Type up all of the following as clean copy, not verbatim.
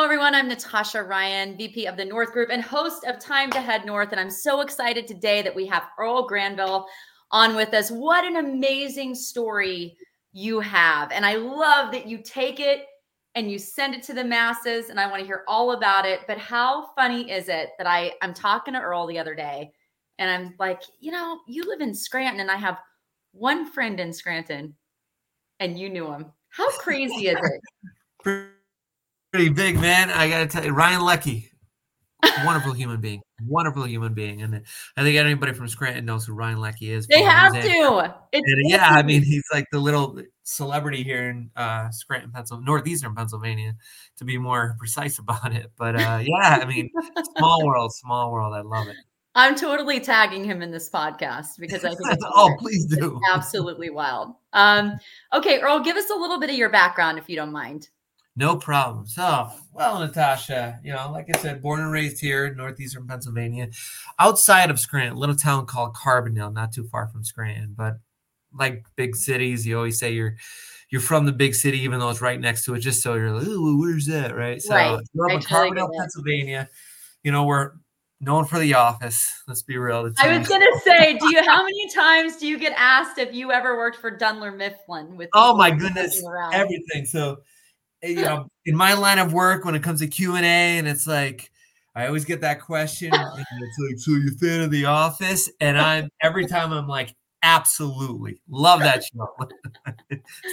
Hello, everyone. I'm Natasha Ryan, VP of the North Group and host of Time to Head North. And I'm so excited today that we have Earl Granville on with us. What an amazing story you have. And I love that you take it and you send it to the masses. And I want to hear all about it. But how funny is it that I'm talking to Earl the other day and I'm like, you know, you live in Scranton and I have one friend in Scranton and you knew him. How crazy is it? Pretty big, man. I got to tell you, Ryan Leckie, wonderful human being. And I think anybody from Scranton knows who Ryan Leckie is. They have to. Yeah, I mean, he's like the little celebrity here in Scranton, Pennsylvania, Northeastern Pennsylvania, to be more precise about it. But yeah, I mean, small world. I love it. I'm totally tagging him in this podcast because I think please do. It's absolutely wild. Okay, Earl, give us a little bit of your background, if you don't mind. No problem. So, well, Natasha, you know, like I said, born and raised here in Northeastern Pennsylvania, outside of Scranton, a little town called Carbondale, not too far from Scranton. But like big cities, you always say you're from the big city, even though it's right next to it, just so you're like, ooh, where's that, right? So, right. We're in Carbondale, Pennsylvania. You know, we're known for the office. Let's be real. I was going to say, how many times do you get asked if you ever worked for Dunler Mifflin? Oh, my goodness, everything. So, you know, in my line of work, when it comes to Q&A, and it's like, I always get that question. And it's like, so you're a fan of The Office? And every time I'm like, absolutely. Love that show.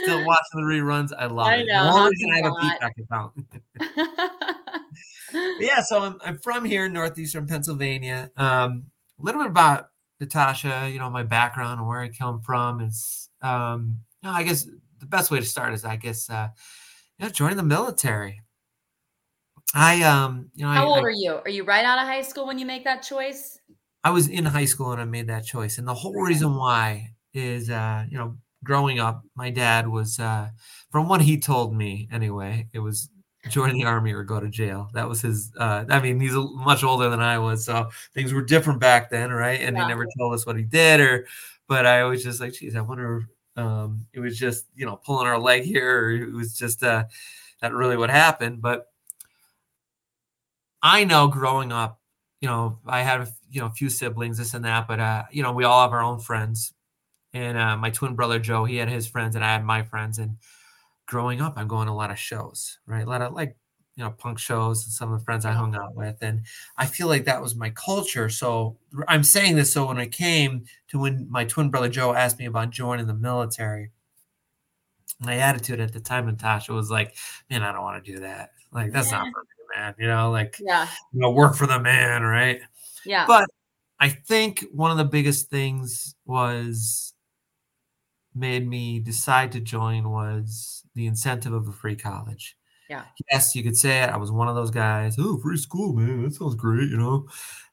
Still watching the reruns. I love it. The only reason I have a Peacock account. Yeah, so I'm from here in Northeastern Pennsylvania. A little bit about Natasha, you know, my background and where I come from. It's, I guess the best way to start is, yeah, join the military. How old are you? Are you right out of high school when you make that choice? I was in high school and I made that choice. And the whole reason why is, you know, growing up, my dad was, from what he told me anyway, it was join the Army or go to jail. That was his, I mean, he's much older than I was. So things were different back then. Right. And he never told us what he did but I was just like, geez, I wonder, it was just, you know, pulling our leg here. Or it was just not really what happened. But I know growing up, you know, I had, you know, a few siblings, this and that. But, you know, we all have our own friends. And my twin brother, Joe, he had his friends and I had my friends. And growing up, I'm going to a lot of shows, right? A lot of like, you know, punk shows and some of the friends I hung out with. And I feel like that was my culture. So I'm saying this. So when I came to when my twin brother, Joe, asked me about joining the military, my attitude at the time, Natasha, was like, man, I don't want to do that. Like, that's not for me, man. You know, like, you know, work for the man. Right. Yeah. But I think one of the biggest things made me decide to join was the incentive of a free college. Yeah. Yes, you could say it. I was one of those guys. Oh, free school, man. That sounds great. You know,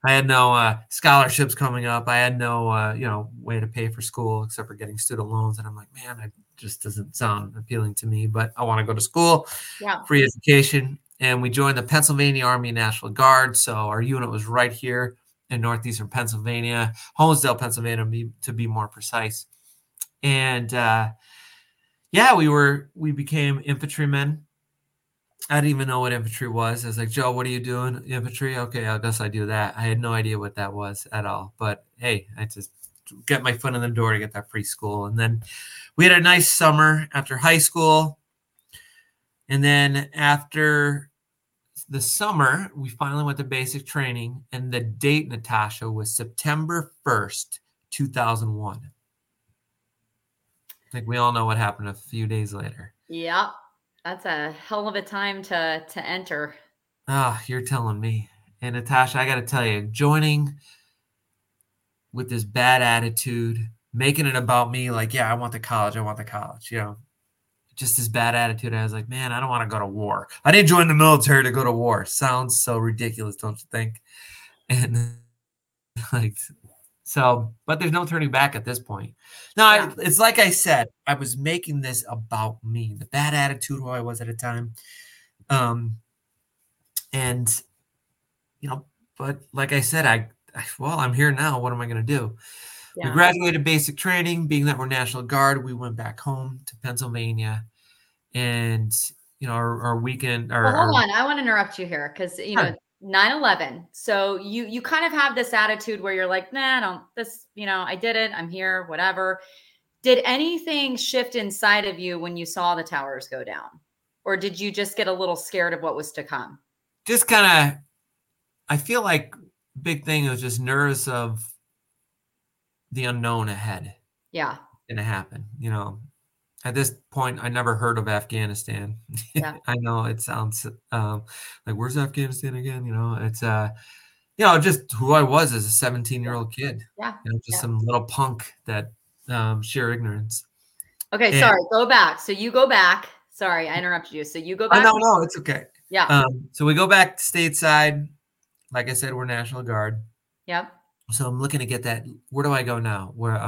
I had no scholarships coming up. I had no, you know, way to pay for school except for getting student loans. And I'm like, man, it just doesn't sound appealing to me, but I want to go to school. Yeah. Free education. And we joined the Pennsylvania Army National Guard. So our unit was right here in Northeastern Pennsylvania, Holmesdale, Pennsylvania, to be more precise. And yeah, we became infantrymen. I didn't even know what infantry was. I was like, Joe, what are you doing? Infantry? Okay, I guess I do that. I had no idea what that was at all. But hey, I just get my foot in the door to get that free school. And then we had a nice summer after high school. And then after the summer, we finally went to basic training. And the date, Natasha, was September 1st, 2001. I think we all know what happened a few days later. Yeah. That's a hell of a time to enter. Ah, oh, you're telling me. And Natasha, I got to tell you, joining with this bad attitude, making it about me, like, yeah, I want the college, you know, just this bad attitude. I was like, man, I don't want to go to war. I didn't join the military to go to war. Sounds so ridiculous, don't you think? And like, so, but there's no turning back at this point. No, yeah. It's like I said, I was making this about me, the bad attitude who I was at a time. And, you know, but like I said, I'm here now. What am I going to do? Yeah. We graduated basic training, being that we're National Guard. We went back home to Pennsylvania and you know, our weekend. Hold on. I want to interrupt you here because, you know, 9/11. So you kind of have this attitude where you're like, nah, I did it. I'm here, whatever. Did anything shift inside of you when you saw the towers go down? Or did you just get a little scared of what was to come? Just kind of, I feel like big thing was just nervous of the unknown ahead. Yeah. Going to happen, you know. At this point, I never heard of Afghanistan. Yeah. I know it sounds like, where's Afghanistan again? You know, it's, just who I was as a 17-year-old kid. Yeah. You know, just some little punk that sheer ignorance. Okay. And, sorry. Go back. So you go back. Sorry. I interrupted you. So you go back. Oh, no, it's okay. Yeah. So we go back stateside. Like I said, we're National Guard. Yep. So I'm looking to get that. Where do I go now? Where,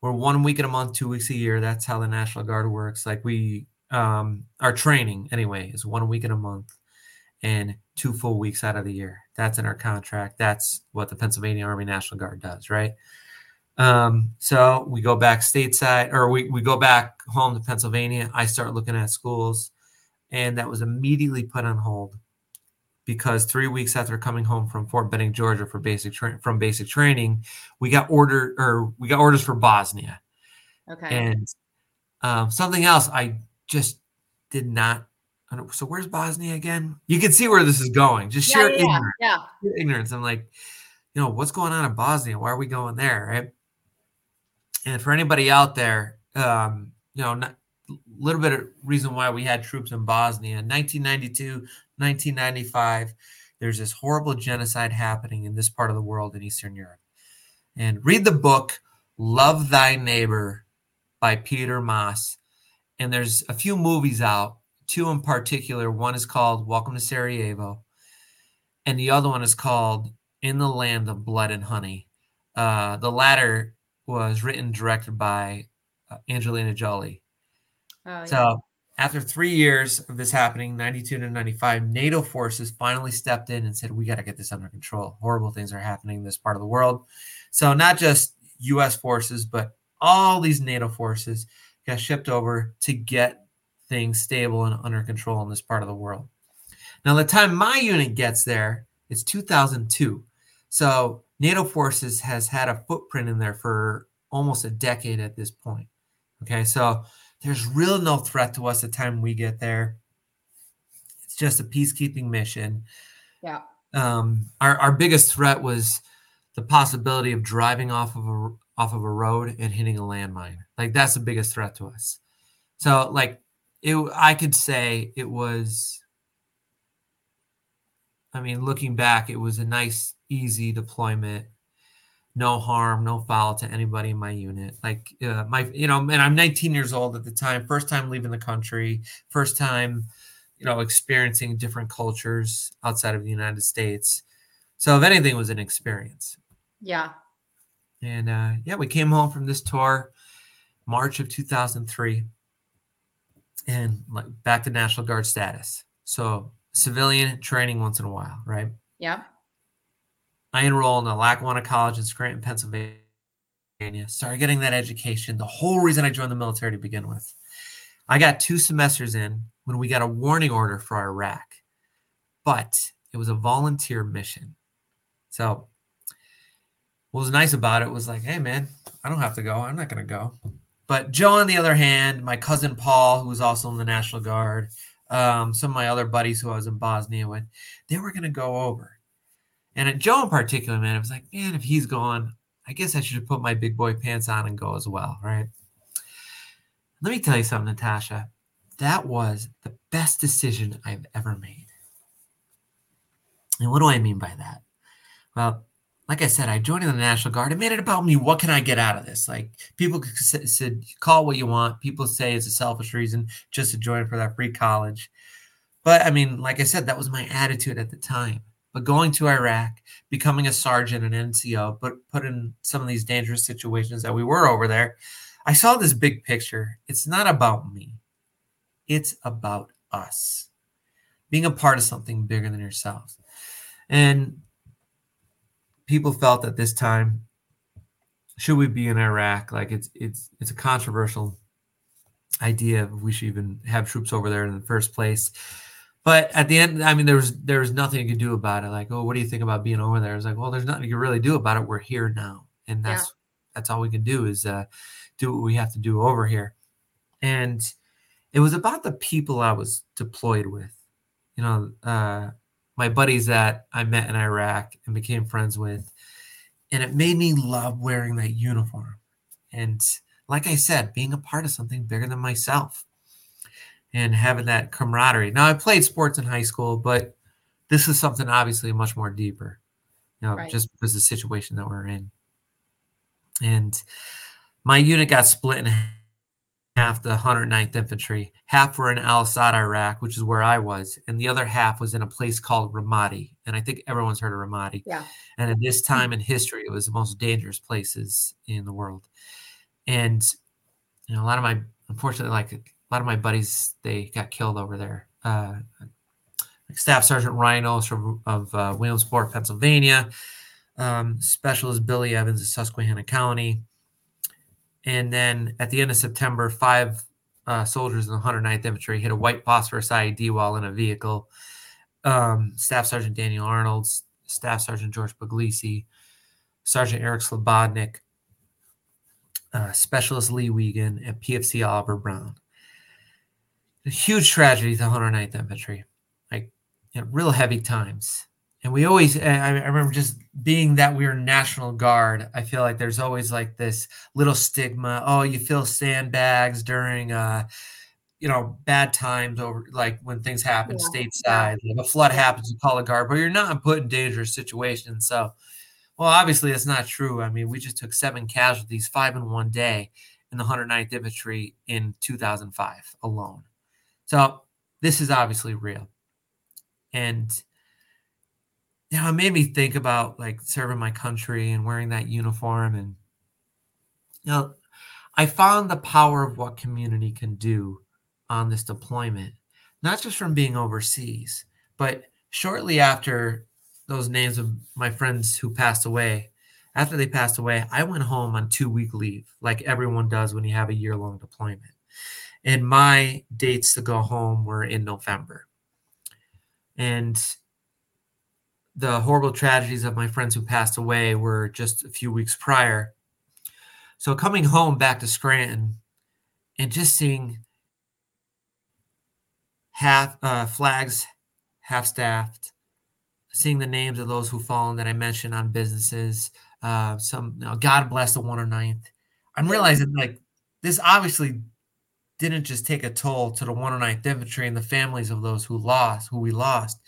we're 1 week in a month, 2 weeks a year. That's how the National Guard works. Like we, our training anyway, is 1 week in a month and 2 full weeks out of the year. That's in our contract. That's what the Pennsylvania Army National Guard does, right? So we go back stateside, or we go back home to Pennsylvania. I start looking at schools, and that was immediately put on hold because 3 weeks after coming home from Fort Benning, Georgia, for basic training, we got orders for Bosnia. Okay. And something else I just did not. I don't, so where's Bosnia again? You can see where this is going. Just sheer ignorance. Yeah. Sheer ignorance. I'm like, you know, what's going on in Bosnia? Why are we going there, right? And for anybody out there, a little bit of reason why we had troops in Bosnia in 1992. 1995, there's this horrible genocide happening in this part of the world in Eastern Europe. And read the book, Love Thy Neighbor by Peter Moss. And there's a few movies out, 2 in particular. One is called Welcome to Sarajevo. And the other one is called In the Land of Blood and Honey. The latter was written and directed by Angelina Jolie. Oh, so. Yeah. After 3 years of this happening, 92 to 95, NATO forces finally stepped in and said, we got to get this under control. Horrible things are happening in this part of the world. So not just U.S. forces, but all these NATO forces got shipped over to get things stable and under control in this part of the world. Now, the time my unit gets there, it's 2002. So NATO forces has had a footprint in there for almost a decade at this point. Okay, so there's real no threat to us the time we get there. It's just a peacekeeping mission. Yeah. Our biggest threat was the possibility of driving off of a road and hitting a landmine. Like that's the biggest threat to us. So like I could say it was, I mean, looking back, it was a nice, easy deployment. No harm, no foul to anybody in my unit. Like and I'm 19 years old at the time. First time leaving the country. First time, experiencing different cultures outside of the United States. So if anything, it was an experience. Yeah. And we came home from this tour, March of 2003, and back to National Guard status. So civilian training once in a while, right? Yeah. I enrolled in Lackawanna College in Scranton, Pennsylvania. Started getting that education. The whole reason I joined the military to begin with. I got 2 semesters in when we got a warning order for Iraq, but it was a volunteer mission. So what was nice about it was like, hey, man, I don't have to go. I'm not going to go. But Joe, on the other hand, my cousin Paul, who was also in the National Guard, some of my other buddies who I was in Bosnia with, they were going to go over. And at Joe in particular, man, I was like, man, if he's gone, I guess I should put my big boy pants on and go as well, right? Let me tell you something, Natasha. That was the best decision I've ever made. And what do I mean by that? Well, like I said, I joined the National Guard. I made it about me. What can I get out of this? Like people said, call what you want. People say it's a selfish reason just to join for that free college. But I mean, like I said, that was my attitude at the time. But going to Iraq, becoming a sergeant, an NCO, but put in some of these dangerous situations that we were over there, I saw this big picture. It's not about me. It's about us. Being a part of something bigger than yourself. And people felt at this time, should we be in Iraq? Like it's a controversial idea of we should even have troops over there in the first place. But at the end, I mean, there was nothing you could do about it. Like, oh, what do you think about being over there? It's like, well, there's nothing you can really do about it. We're here now. And that's all we can do is do what we have to do over here. And it was about the people I was deployed with. You know, my buddies that I met in Iraq and became friends with. And it made me love wearing that uniform. And like I said, being a part of something bigger than myself and having that camaraderie. Now, I played sports in high school, but this is something obviously much more deeper, you know, right, just because of the situation that we're in. And my unit got split in half, the 109th Infantry. Half were in Al Asad, Iraq, which is where I was, and the other half was in a place called Ramadi. And I think everyone's heard of Ramadi. Yeah. And at this time in history, it was the most dangerous places in the world. And you know, unfortunately, a lot of my buddies, they got killed over there. Staff Sergeant Ryan Oles of Williamsport, Pennsylvania. Specialist Billy Evans of Susquehanna County. And then at the end of September, 5 soldiers in the 109th Infantry hit a white phosphorus IED while in a vehicle. Staff Sergeant Daniel Arnold, Staff Sergeant George Puglisi, Sergeant Eric Slobodnik, Specialist Lee Wiegand, and PFC Oliver Brown. A huge tragedy to the 109th Infantry, like, you know, real heavy times. And we always, I remember just being that we were National Guard, I feel like there's always like this little stigma. Oh, you feel sandbags during, you know, bad times over, like when things happen stateside, like a flood happens, you call a guard, but you're not put in dangerous situations. So, well, obviously that's not true. I mean, we just took 7 casualties, 5 in one day in the 109th Infantry in 2005 alone. So this is obviously real. And, you know, it made me think about like serving my country and wearing that uniform. And, you know, I found the power of what community can do on this deployment, not just from being overseas, but shortly after those names of my friends who passed away, after they passed away, I went home on 2-week leave, like everyone does when you have a year-long deployment. And my dates to go home were in November. And the horrible tragedies of my friends who passed away were just a few weeks prior. So coming home back to Scranton and just seeing half flags, half-staffed, seeing the names of those who've fallen that I mentioned on businesses, God bless the 109th. I'm realizing like this obviously didn't just take a toll to the 109th Infantry and the families of those who we lost.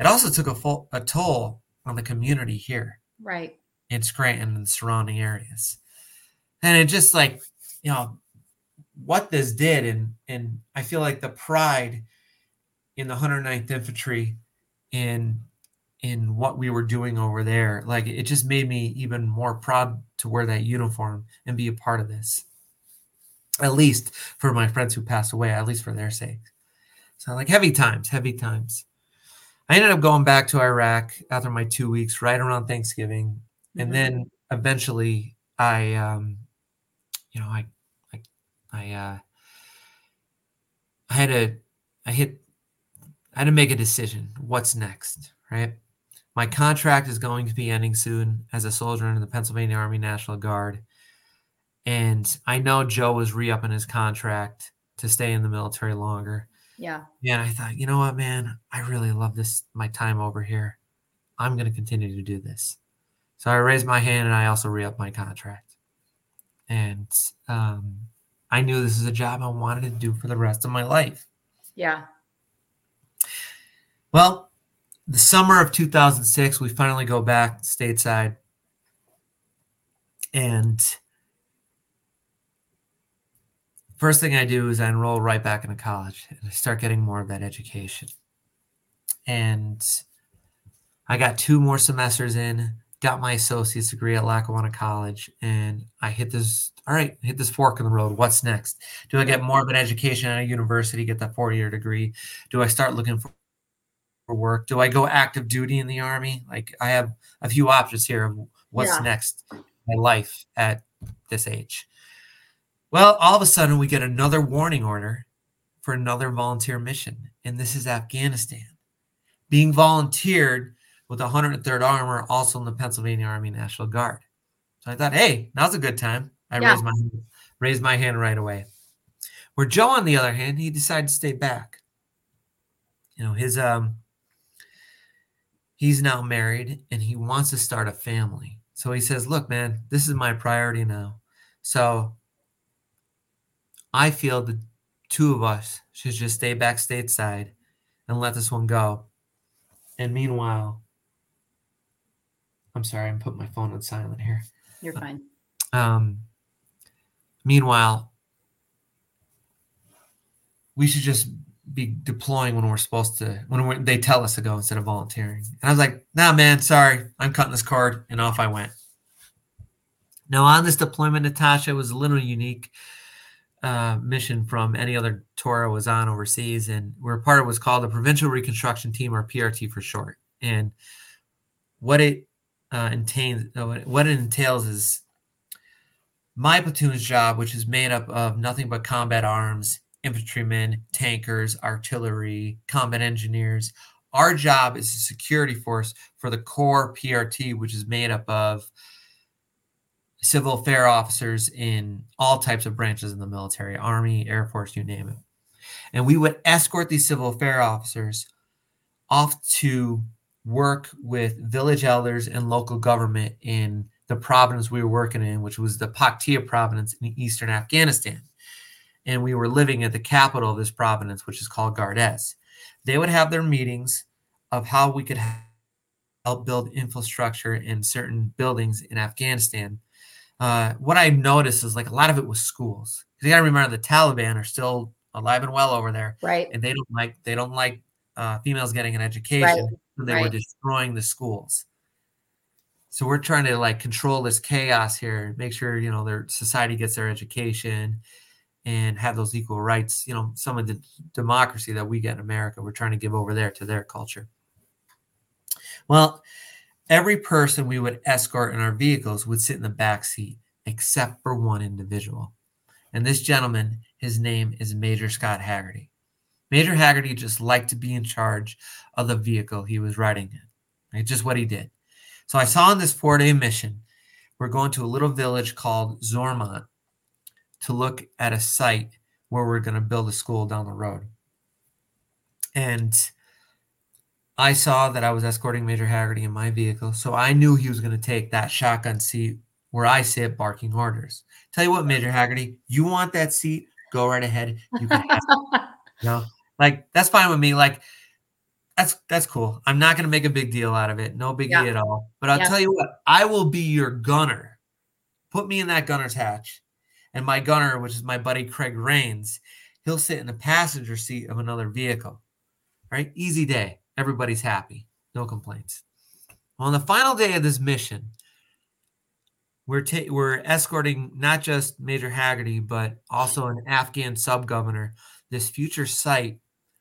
It also took a toll on the community here, right, in Scranton and the surrounding areas. And it just like, you know, what this did. And I feel like the pride in the 109th Infantry in what we were doing over there, like it just made me even more proud to wear that uniform and be a part of this, at least for my friends who passed away, at least for their sake. So like heavy times. I ended up going back to Iraq after my 2 weeks, right around Thanksgiving. And then eventually I had to make a decision. What's next, right? My contract is going to be ending soon as a soldier in the Pennsylvania Army National Guard. And I know Joe was re-upping his contract to stay in the military longer. Yeah. Yeah. I thought, you know what, man, I really love this, my time over here. I'm going to continue to do this. So I raised my hand and I also re-upped my contract. And I knew this is a job I wanted to do for the rest of my life. Yeah. Well, the summer of 2006, we finally go back stateside. And first thing I do is I enroll right back into college and I start getting more of that education. And I got 2 more semesters in, got my associate's degree at Lackawanna College, and I hit this fork in the road. What's next? Do I get more of an education at a university, get that 4-year degree? Do I start looking for work? Do I go active duty in the Army? Like I have a few options here of what's next in my life at this age. Well, all of a sudden we get another warning order for another volunteer mission, and this is Afghanistan, being volunteered with the 103rd Armor, also in the Pennsylvania Army National Guard. So I thought, hey, now's a good time. I raised my hand right away. Where Joe, on the other hand, he decided to stay back. You know, his he's now married and he wants to start a family. So he says, look, man, this is my priority now. So I feel the two of us should just stay back stateside and let this one go. And meanwhile, I'm sorry, I'm putting my phone on silent here. You're fine. Meanwhile, we should just be deploying when we're supposed to, when they tell us to go instead of volunteering. And I was like, nah, man, sorry. I'm cutting this cord. And off I went. Now, on this deployment, Natasha, was a little unique mission from any other tour I was on overseas. And we're part of what's called the Provincial Reconstruction Team, or PRT for short. And what it entails is my platoon's job, which is made up of nothing but combat arms, infantrymen, tankers, artillery, combat engineers. Our job is the security force for the core PRT, which is made up of civil affair officers in all types of branches in the military, Army, Air Force, you name it. And we would escort these civil affair officers off to work with village elders and local government in the province we were working in, which was the Paktia province in eastern Afghanistan. And we were living at the capital of this province, which is called Gardez. They would have their meetings of how we could help build infrastructure in certain buildings in Afghanistan. What I noticed is, like, a lot of it was schools. You got to remember the Taliban are still alive and well over there, right? And they don't like females getting an education. Right. So they were destroying the schools. So we're trying to, like, control this chaos here, make sure, you know, their society gets their education and have those equal rights, you know, some of the democracy that we get in America, we're trying to give over there to their culture. Well, every person we would escort in our vehicles would sit in the back seat, except for one individual. And this gentleman, his name is Major Scott Haggerty. Major Haggerty just liked to be in charge of the vehicle he was riding in. It's just what he did. So I saw on this 4-day mission, we're going to a little village called Zormont, to look at a site where we're going to build a school down the road. And I saw that I was escorting Major Haggerty in my vehicle, so I knew he was going to take that shotgun seat where I sit barking orders. Tell you what, Major Haggerty, you want that seat? Go right ahead. You can have it. You know? Like, that's fine with me. Like, that's cool. I'm not going to make a big deal out of it. No biggie at all. But I'll tell you what, I will be your gunner. Put me in that gunner's hatch. And my gunner, which is my buddy Craig Rains, he'll sit in the passenger seat of another vehicle. Right? Easy day. Everybody's happy. No complaints. Well, on the final day of this mission, we're escorting not just Major Haggerty, but also an Afghan sub-governor, this future site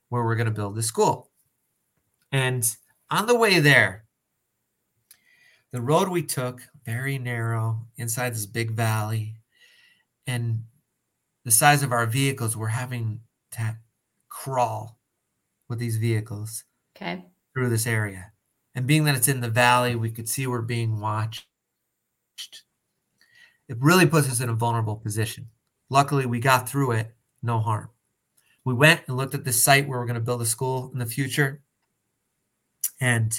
where we're going to build the school. And on the way there, the road we took, very narrow, inside this big valley, and the size of our vehicles, we're having to crawl with these vehicles through this area. And being that it's in the valley, we could see we're being watched. It really puts us in a vulnerable position. Luckily, we got through it, no harm. We went and looked at the site where we're going to build a school in the future. And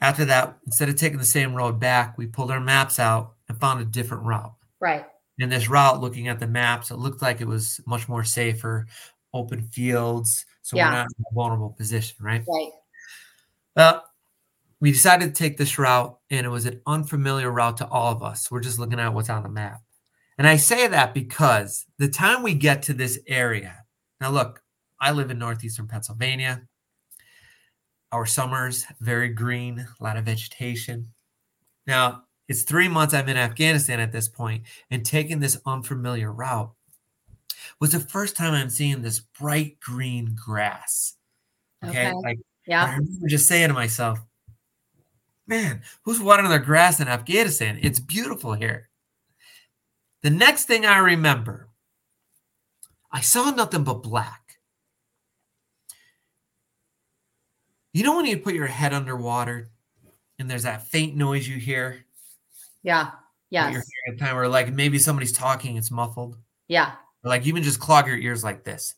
after that, instead of taking the same road back, we pulled our maps out and found a different route. Right. And this route, looking at the maps, it looked like it was much more safer, open fields. So we're not in a vulnerable position, right? Right. Well, we decided to take this route, and it was an unfamiliar route to all of us. We're just looking at what's on the map. And I say that because the time we get to this area, now look, I live in northeastern Pennsylvania. Our summers, very green, a lot of vegetation. Now, it's 3 months I'm in Afghanistan at this point, and taking this unfamiliar route was the first time I'm seeing this bright green grass. Okay. Like, I remember just saying to myself, man, who's watering their grass in Afghanistan? It's beautiful here. The next thing I remember I saw nothing but black. You know when you put your head underwater and there's that faint noise you hear? Yeah. Yes. At the time, or like maybe somebody's talking, it's muffled. Yeah. Or like even just clog your ears like this.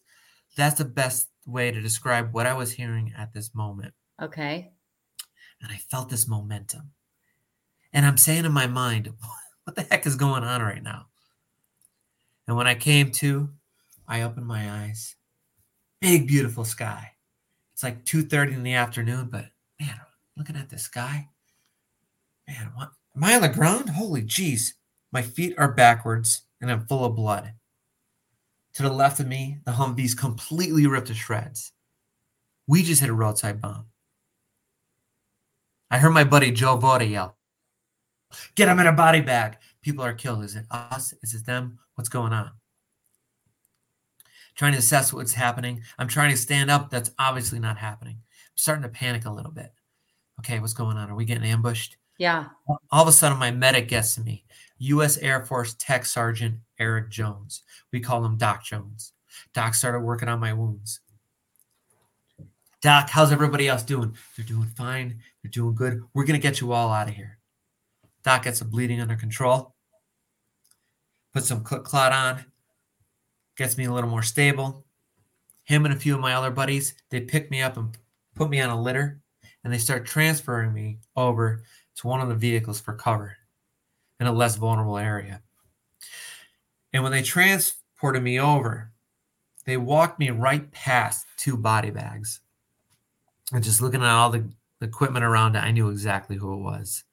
That's the best way to describe what I was hearing at this moment. Okay. And I felt this momentum. And I'm saying in my mind, what the heck is going on right now? And when I came to, I opened my eyes. Big, beautiful sky. It's like 2:30 in the afternoon, but man, looking at the sky, man, what, am I on the ground? Holy jeez. My feet are backwards and I'm full of blood. To the left of me, the Humvee's completely ripped to shreds. We just hit a roadside bomb. I heard my buddy Joe Voda yell, "Get him in a body bag. People are killed. Is it us? Is it them? What's going on?" Trying to assess what's happening. I'm trying to stand up. That's obviously not happening. I'm starting to panic a little bit. Okay, what's going on? Are we getting ambushed? Yeah. All of a sudden, my medic gets to me. U.S. Air Force Tech Sergeant Eric Jones. We call him Doc Jones. Doc started working on my wounds. "Doc, how's everybody else doing?" "They're doing fine. They're doing good. We're going to get you all out of here." Doc gets the bleeding under control. Put some clot on. Gets me a little more stable. Him and a few of my other buddies, they pick me up and put me on a litter, and they start transferring me over to one of the vehicles for cover in a less vulnerable area. And when they transported me over, they walked me right past two body bags. And just looking at all the equipment around it, I knew exactly who it was.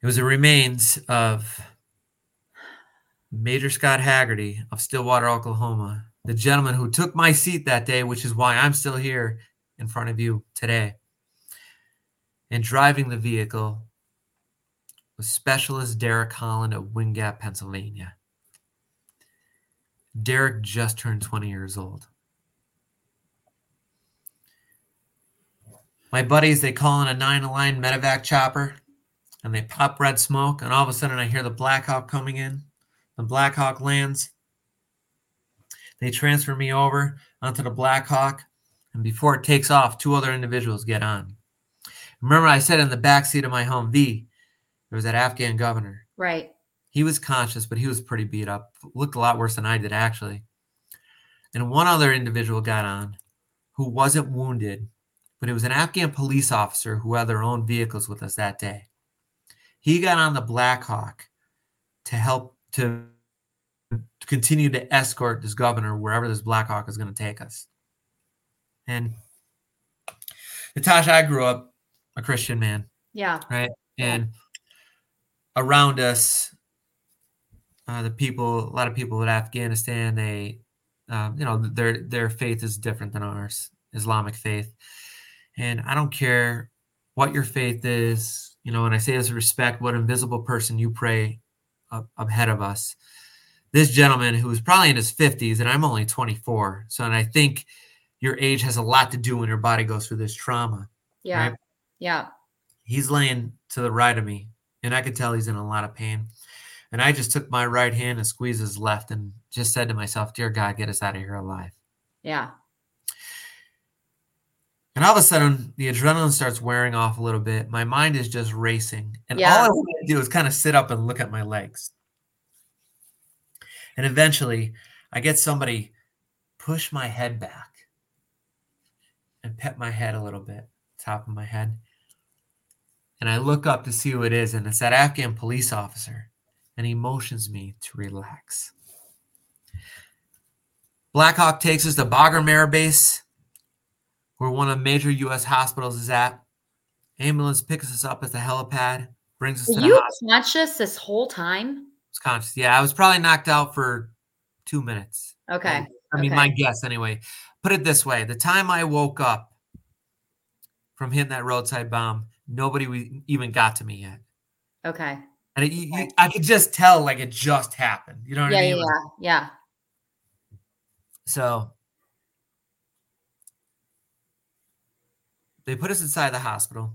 It was the remains of Major Scott Haggerty of Stillwater, Oklahoma, the gentleman who took my seat that day, which is why I'm still here in front of you today. And driving the vehicle was Specialist Derek Holland of Wingate, Pennsylvania. Derek just turned 20 years old. My buddies, they call in a 9-line medevac chopper, and they pop red smoke, and all of a sudden I hear the Black Hawk coming in. The Black Hawk lands. They transfer me over onto the Black Hawk, and before it takes off, two other individuals get on. Remember, I said in the backseat of my Humvee, there was that Afghan governor. Right. He was conscious, but he was pretty beat up. Looked a lot worse than I did, actually. And one other individual got on who wasn't wounded, but it was an Afghan police officer who had their own vehicles with us that day. He got on the Black Hawk to help to continue to escort this governor wherever this Black Hawk is going to take us. And Natasha, I grew up a Christian man. Yeah. Right. And around us, a lot of people in Afghanistan, they, their faith is different than ours, Islamic faith. And I don't care what your faith is, and I say this with respect, what invisible person you pray up ahead of us. This gentleman who was probably in his 50s, and I'm only 24. So, and I think your age has a lot to do when your body goes through this trauma. Yeah. Right? Yeah. He's laying to the right of me, and I could tell he's in a lot of pain. And I just took my right hand and squeezed his left and just said to myself, "Dear God, get us out of here alive." Yeah. And all of a sudden, the adrenaline starts wearing off a little bit. My mind is just racing. And all I want to do is kind of sit up and look at my legs. And eventually, I get somebody push my head back and pet my head a little bit, top of my head. And I look up to see who it is, and it's that Afghan police officer. And he motions me to relax. Black Hawk takes us to Bagram Air Base, where one of the major U.S. hospitals is at. Ambulance picks us up at the helipad, brings us to the hospital. Were you conscious this whole time? I was conscious, yeah. I was probably knocked out for 2 minutes. Okay. I mean, my guess anyway. Put it this way. The time I woke up from hitting that roadside bomb, nobody even got to me yet. Okay. And I could just tell, like, it just happened. You know what I mean? Yeah. So they put us inside the hospital.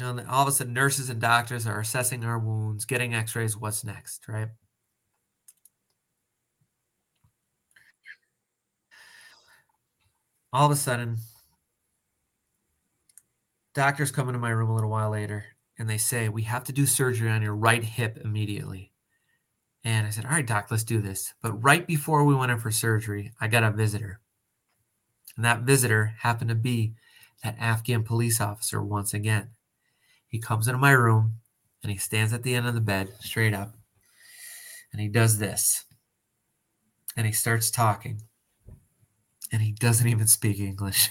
And all of a sudden, nurses and doctors are assessing our wounds, getting x-rays, what's next, right? All of a sudden, doctors come into my room a little while later, and they say, we have to do surgery on your right hip immediately. And I said, all right, doc, let's do this. But right before we went in for surgery, I got a visitor. And that visitor happened to be that Afghan police officer once again. He comes into my room, and he stands at the end of the bed, straight up, and he does this. And he starts talking. And he doesn't even speak English.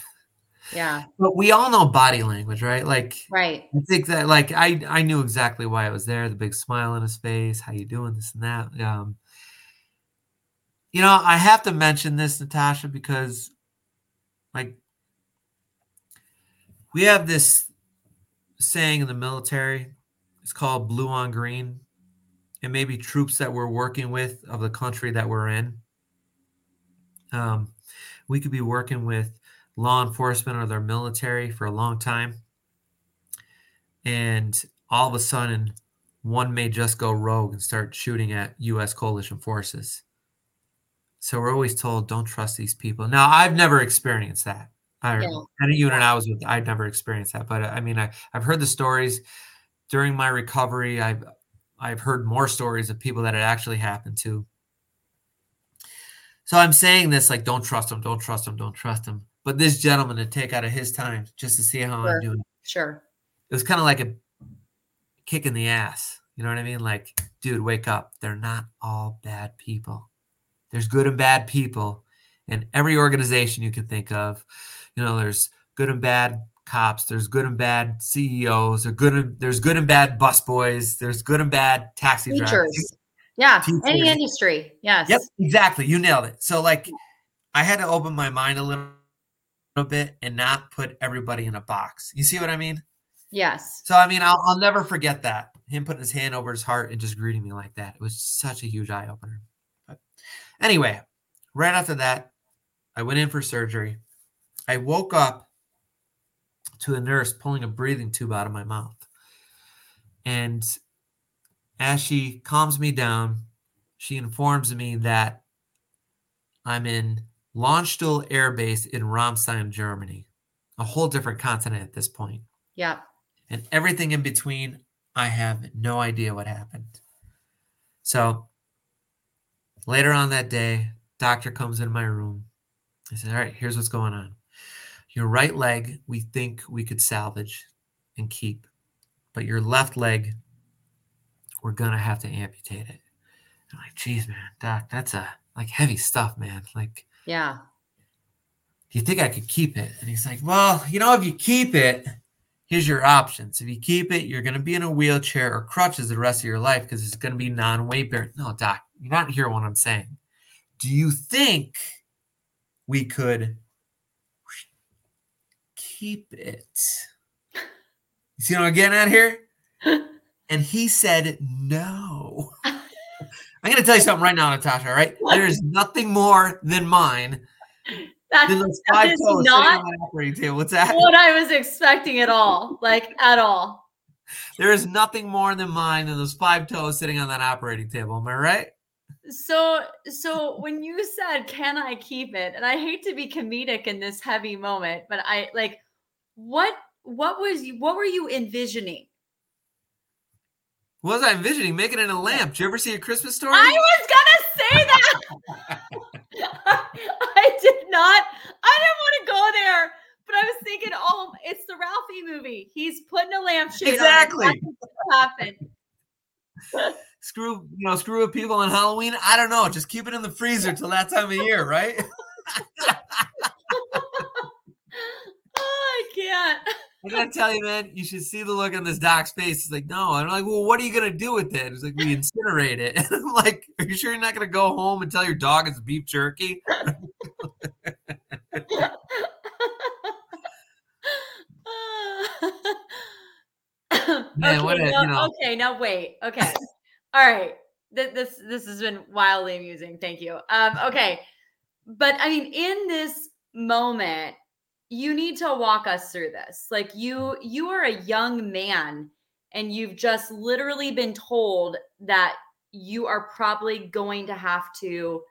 Yeah. But we all know body language, right? Like, right. I think that, like, I knew exactly why I was there. The big smile on his face. How you doing? This and that. You know, I have to mention this, Natasha, because, like, we have this saying in the military. It's called blue on green. It may be troops that we're working with of the country that we're in. We could be working with law enforcement or their military for a long time. And all of a sudden, one may just go rogue and start shooting at U.S. coalition forces. So we're always told, don't trust these people. Now, I've never experienced that. At a unit I was with, I've never experienced that. But I mean, I've heard the stories. During my recovery, I've heard more stories of people that it actually happened to. So I'm saying this, like, don't trust them, don't trust them, don't trust them. But this gentleman to take out of his time just to see how I'm doing. Sure. It was kind of like a kick in the ass. You know what I mean? Like, dude, wake up. They're not all bad people. There's good and bad people in every organization you can think of. You know, there's good and bad cops. There's good and bad CEOs. There's good and bad busboys. There's good and bad taxi drivers. Yeah. Teachers. Any industry. Yes. Yep. Exactly. You nailed it. So, like, I had to open my mind a little bit and not put everybody in a box. You see what I mean? Yes. So, I mean, I'll never forget that. Him putting his hand over his heart and just greeting me like that. It was such a huge eye opener. But anyway, right after that, I went in for surgery. I woke up to a nurse pulling a breathing tube out of my mouth. And as she calms me down, she informs me that I'm in Launchstuhl Air Base in Ramstein, Germany, a whole different continent at this point. Yeah. And everything in between, I have no idea what happened. So later on that day, doctor comes in my room. He says, all right, here's what's going on. Your right leg, we think we could salvage and keep, but your left leg, we're going to have to amputate it. I'm like, geez, man, doc, that's like heavy stuff, man. Like, yeah. Do you think I could keep it? And he's like, well, you know, if you keep it, here's your options. If you keep it, you're going to be in a wheelchair or crutches the rest of your life because it's going to be non-weight bearing. No, doc, you're not hearing what I'm saying. Do you think we could keep it? You see what I'm getting at here? And he said, no. I'm going to tell you something right now, Natasha, all right? There's nothing more than mine. That is not what I was expecting at all, like at all. There is nothing more than mine than those 5 toes sitting on that operating table. Am I right? So when you said, can I keep it? And I hate to be comedic in this heavy moment, but I like, what were you envisioning? Was I envisioning making it in a lamp? Did you ever see A Christmas Story? I was going to say that. I did not. I didn't want to go there, but I was thinking, oh, it's the Ralphie movie. He's putting a lampshade on. Exactly. Screw with people on Halloween. I don't know. Just keep it in the freezer till that time of year, right? Oh, I can't. I gotta tell you, man, you should see the look on this doc's face. He's like, no. I'm like, well, what are you gonna do with it? He's like, we incinerate it. And I'm like, are you sure you're not gonna go home and tell your dog it's beef jerky? Man, okay, now wait. Okay, all right. This has been wildly amusing. Thank you. Okay, but I mean, in this moment, you need to walk us through this. Like you are a young man and you've just literally been told that you are probably going to have to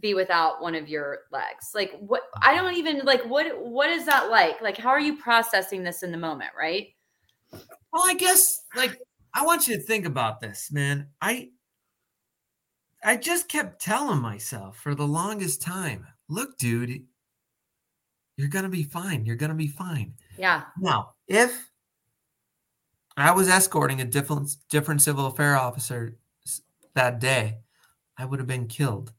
be without one of your legs? Like, what, I don't even, like, what is that like? Like, how are you processing this in the moment, right? Well, I guess, like, I want you to think about this, man. I just kept telling myself for the longest time, look, dude, you're going to be fine. You're going to be fine. Yeah. Now, if I was escorting a different civil affairs officer that day, I would have been killed.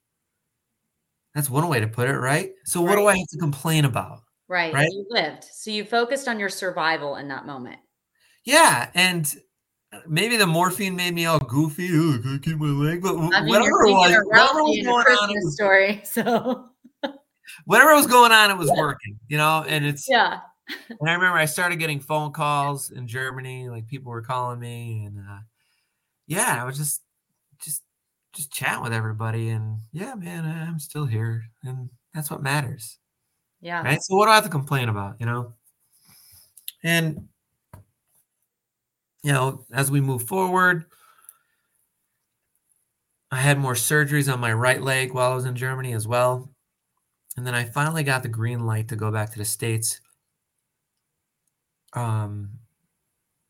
That's one way to put it, right? So what do I have to complain about? Right. Right? You lived. So you focused on your survival in that moment. Yeah. And maybe the morphine made me all goofy. Oh, I can't my leg. But I mean, whatever it was, whatever was going on, it was working, you know? And it's, yeah. And I remember I started getting phone calls in Germany, like people were calling me, and yeah, I was just chat with everybody, and yeah, man, I'm still here, and that's what matters. Yeah. Right. So what do I have to complain about, you know? And you know, as we move forward, I had more surgeries on my right leg while I was in Germany as well, and then I finally got the green light to go back to the States.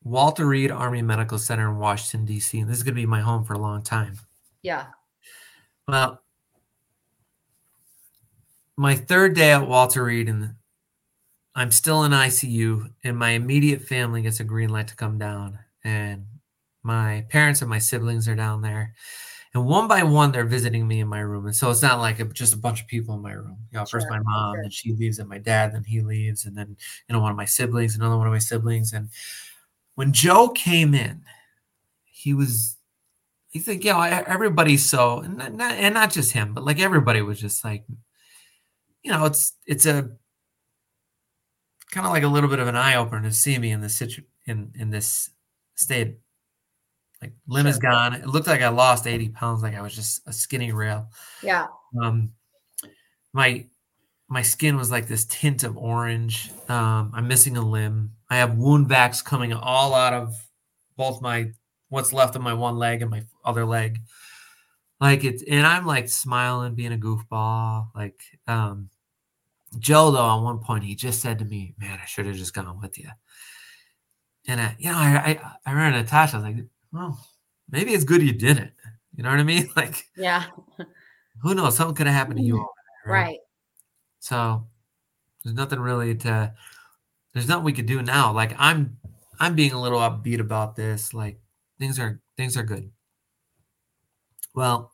Walter Reed Army Medical Center in Washington, D.C. And this is going to be my home for a long time. Yeah. Well, my third day at Walter Reed, and I'm still in ICU, and my immediate family gets a green light to come down. And my parents and my siblings are down there. And one by one, they're visiting me in my room. And so it's not like just a bunch of people in my room. You know, first my mom, then she leaves, and my dad, then he leaves, and then, you know, one of my siblings, another one of my siblings. And when Joe came in, he's like, you know, everybody's so, and not just him, but like everybody was just like, you know, it's a kind of like a little bit of an eye opener to see me in this in this state. Like, limb is gone. It looked like I lost 80 pounds. Like I was just a skinny rail. Yeah. My skin was like this tint of orange. I'm missing a limb. I have wound vacs coming all out of both what's left of my one leg and my other leg. Like it's, and I'm like smiling, being a goofball. Like, Joe though, at one point he just said to me, man, I should have just gone with you. And I remember Natasha, I was like, well, maybe it's good you didn't. You know what I mean? Like, yeah. Who knows? Something could have happened to you over there, right? So there's nothing really to. There's nothing we could do now. Like I'm being a little upbeat about this. Like things are good. Well,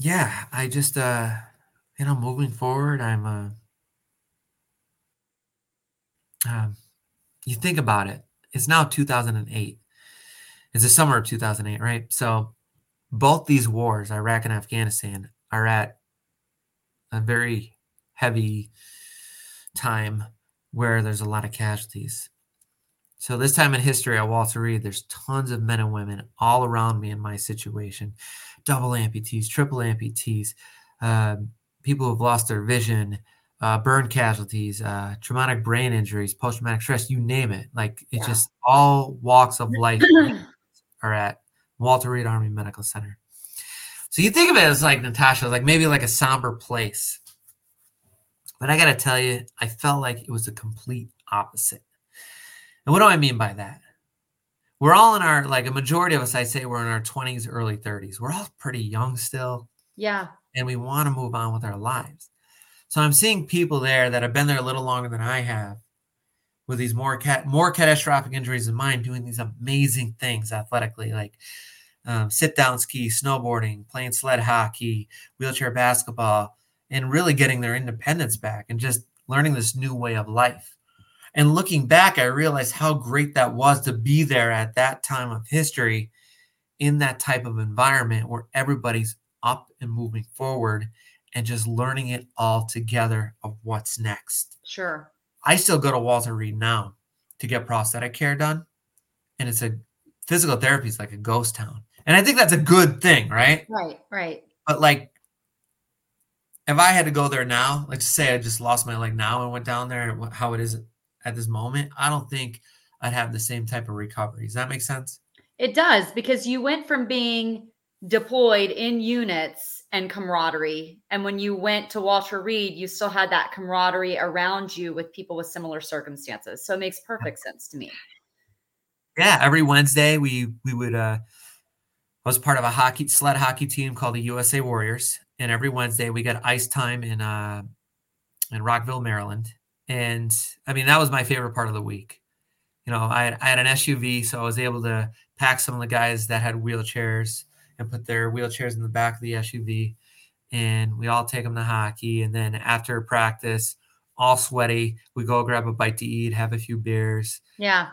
yeah. I just you know, moving forward. I'm you think about it. It's now 2008. It's the summer of 2008, right? So both these wars, Iraq and Afghanistan, are at a very heavy time where there's a lot of casualties. So this time in history at Walter Reed, there's tons of men and women all around me in my situation. Double amputees, triple amputees, people who've lost their vision, burn casualties, traumatic brain injuries, post-traumatic stress, you name it. Like it's just all walks of life are at Walter Reed Army Medical Center. So you think of it as like Natasha, like maybe like a somber place. But I got to tell you, I felt like it was the complete opposite. And what do I mean by that? We're all in our, like a majority of us, I say we're in our 20s, early 30s. We're all pretty young still. Yeah. And we want to move on with our lives. So I'm seeing people there that have been there a little longer than I have with these more catastrophic injuries than mine, doing these amazing things athletically, like sit-down ski, snowboarding, playing sled hockey, wheelchair basketball, and really getting their independence back and just learning this new way of life. And looking back, I realized how great that was to be there at that time of history in that type of environment where everybody's up and moving forward and just learning it all together of what's next. Sure. I still go to Walter Reed now to get prosthetic care done. And it's physical therapy is like a ghost town. And I think that's a good thing, right? Right. But like, if I had to go there now, let's say I just lost my leg now and went down there and how it is at this moment, I don't think I'd have the same type of recovery. Does that make sense? It does, because you went from being deployed in units and camaraderie. And when you went to Walter Reed, you still had that camaraderie around you with people with similar circumstances. So it makes perfect sense to me. Yeah. Every Wednesday we would, I was part of a sled hockey team called the USA Warriors. And every Wednesday we got ice time in Rockville, Maryland. And I mean, that was my favorite part of the week. You know, I had an SUV, so I was able to pack some of the guys that had wheelchairs and put their wheelchairs in the back of the SUV, and we all take them to hockey. And then after practice, all sweaty, we go grab a bite to eat, have a few beers. Yeah.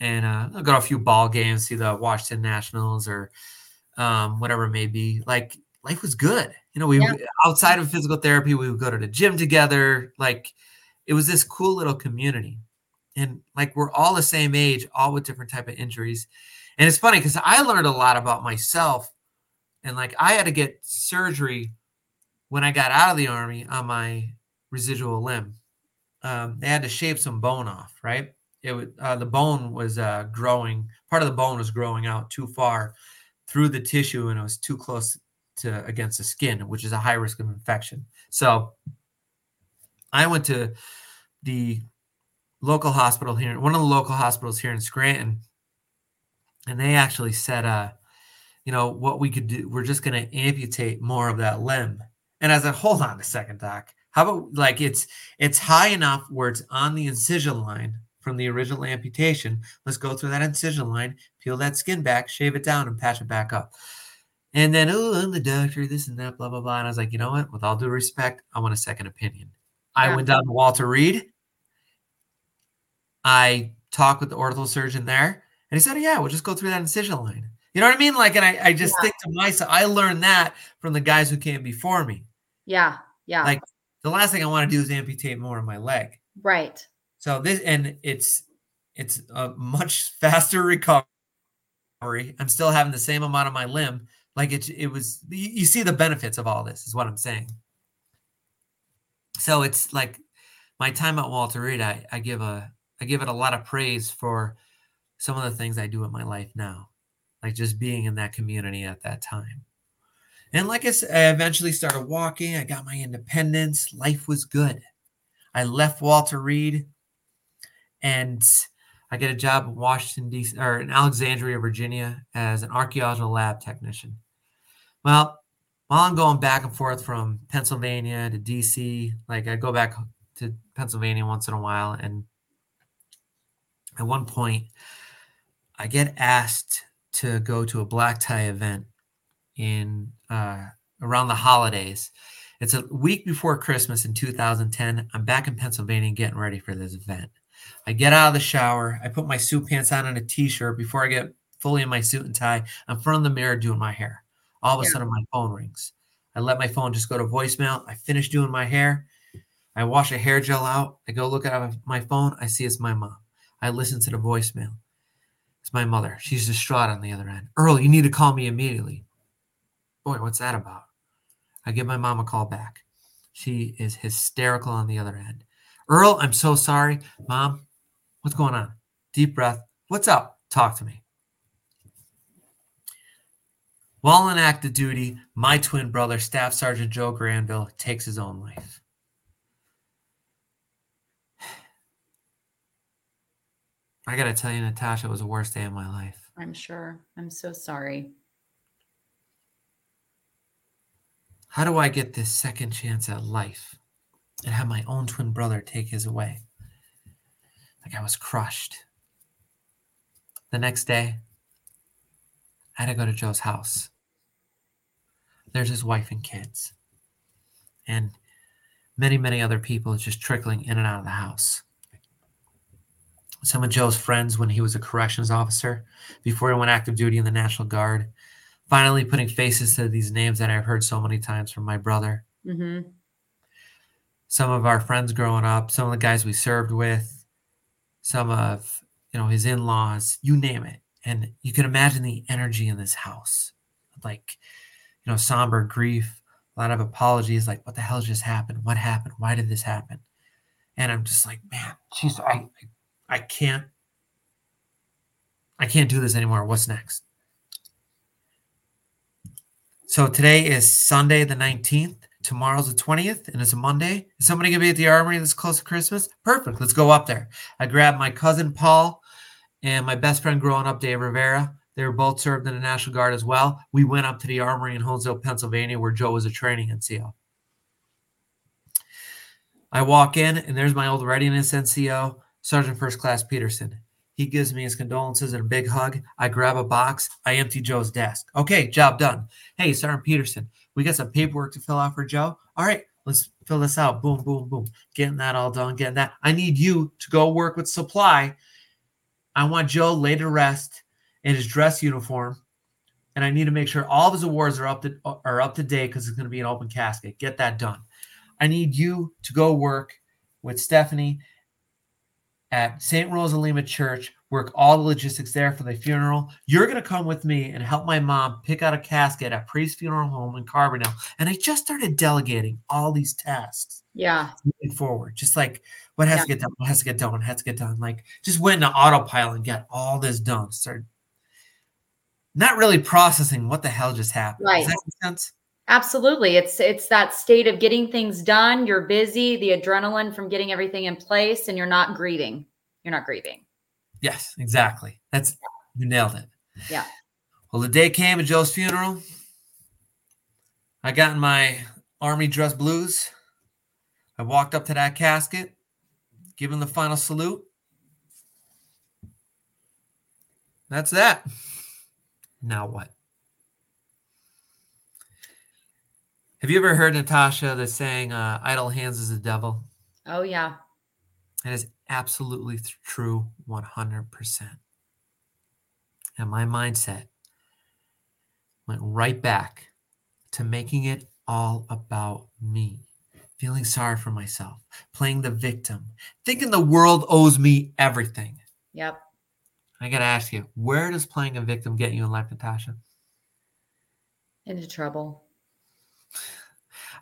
And go to a few ball games, see the Washington Nationals or whatever it may be. Like, life was good. You know, outside of physical therapy, we would go to the gym together. Like, it was this cool little community. And like, we're all the same age, all with different type of injuries. And it's funny because I learned a lot about myself. And like, I had to get surgery when I got out of the Army on my residual limb. They had to shave some bone off, right? It was, the bone was growing. Part of the bone was growing out too far through the tissue, and it was too close to against the skin, which is a high risk of infection. So I went to the local hospital here, one of the local hospitals here in Scranton. And they actually said, you know, what we could do, we're just going to amputate more of that limb. And I was like, hold on a second, doc. How about like, it's high enough where it's on the incision line from the original amputation. Let's go through that incision line, peel that skin back, shave it down, and patch it back up. And then, oh, I'm the doctor, this and that, blah, blah, blah. And I was like, you know what? With all due respect, I want a second opinion. Yeah. I went down to Walter Reed. I talked with the ortho surgeon there. And he said, yeah, we'll just go through that incision line. You know what I mean? Like, and I just think to myself, I learned that from the guys who came before me. Yeah. Yeah. Like, the last thing I want to do is amputate more of my leg. Right. So this, and it's a much faster recovery. I'm still having the same amount of my limb. Like it was, you see the benefits of all this is what I'm saying. So it's like my time at Walter Reed, I give it a lot of praise for some of the things I do in my life now, like just being in that community at that time. And like I said, I eventually started walking. I got my independence. Life was good. I left Walter Reed and I get a job in Washington, D.C., or in Alexandria, Virginia, as an archaeological lab technician. Well, while I'm going back and forth from Pennsylvania to D.C., like I go back to Pennsylvania once in a while. And at one point, I get asked to go to a black tie event in around the holidays. It's a week before Christmas in 2010. I'm back in Pennsylvania getting ready for this event. I get out of the shower. I put my suit pants on and a T-shirt before I get fully in my suit and tie. I'm in front of the mirror doing my hair. All of a sudden, my phone rings. I let my phone just go to voicemail. I finish doing my hair. I wash a hair gel out. I go look at my phone. I see it's my mom. I listen to the voicemail. It's my mother. She's distraught on the other end. Earl, you need to call me immediately. Boy, what's that about? I give my mom a call back. She is hysterical on the other end. Earl, I'm so sorry. Mom, what's going on? Deep breath. What's up? Talk to me. While on active duty, my twin brother, Staff Sergeant Joe Granville, takes his own life. I got to tell you, Natasha, it was the worst day of my life. I'm sure. I'm so sorry. How do I get this second chance at life and have my own twin brother take his away? Like, I was crushed. The next day, I had to go to Joe's house. There's his wife and kids. And many, many other people just trickling in and out of the house. Some of Joe's friends when he was a corrections officer, before he went active duty in the National Guard, finally putting faces to these names that I've heard so many times from my brother. Mm-hmm. Some of our friends growing up, some of the guys we served with, some of, you know, his in-laws, you name it. And you can imagine the energy in this house, like, you know, somber grief, a lot of apologies, like, what the hell just happened? What happened? Why did this happen? And I'm just like, man, geez, I can't I can't do this anymore. What's next? So today is Sunday the 19th. Tomorrow's the 20th, and it's a Monday. Is somebody going to be at the Armory this close to Christmas? Perfect. Let's go up there. I grabbed my cousin Paul and my best friend growing up, Dave Rivera. They were both served in the National Guard as well. We went up to the Armory in Holmesdale, Pennsylvania, where Joe was a training NCO. I walk in, and there's my old readiness NCO, Sergeant First Class Peterson. He gives me his condolences and a big hug. I grab a box. I empty Joe's desk. Okay, job done. Hey, Sergeant Peterson, we got some paperwork to fill out for Joe. All right, let's fill this out. Boom, boom, boom. Getting that all done, getting that. I need you to go work with supply. I want Joe laid to rest in his dress uniform, and I need to make sure all of his awards are up to date because it's going to be an open casket. Get that done. I need you to go work with Stephanie at St. Rosa Lima Church, work all the logistics there for the funeral. You're going to come with me and help my mom pick out a casket at Priest Funeral Home in Carbondale. And I just started delegating all these tasks. Yeah. Moving forward. Just like what has to get done, what has to get done, what has to get done. Like just went into autopilot and got all this done. Started not really processing what the hell just happened. Right. Does that make sense? Absolutely. It's that state of getting things done. You're busy, the adrenaline from getting everything in place, and you're not grieving. You're not grieving. Yes, exactly. That's, you nailed it. Yeah. Well, the day came at Joe's funeral. I got in my Army dress blues. I walked up to that casket, give him the final salute. That's that. Now what? Have you ever heard, Natasha, the saying, idle hands is the devil? Oh, yeah. It is absolutely true, 100%. And my mindset went right back to making it all about me, feeling sorry for myself, playing the victim, thinking the world owes me everything. Yep. I got to ask you, where does playing a victim get you in life, Natasha? Into trouble.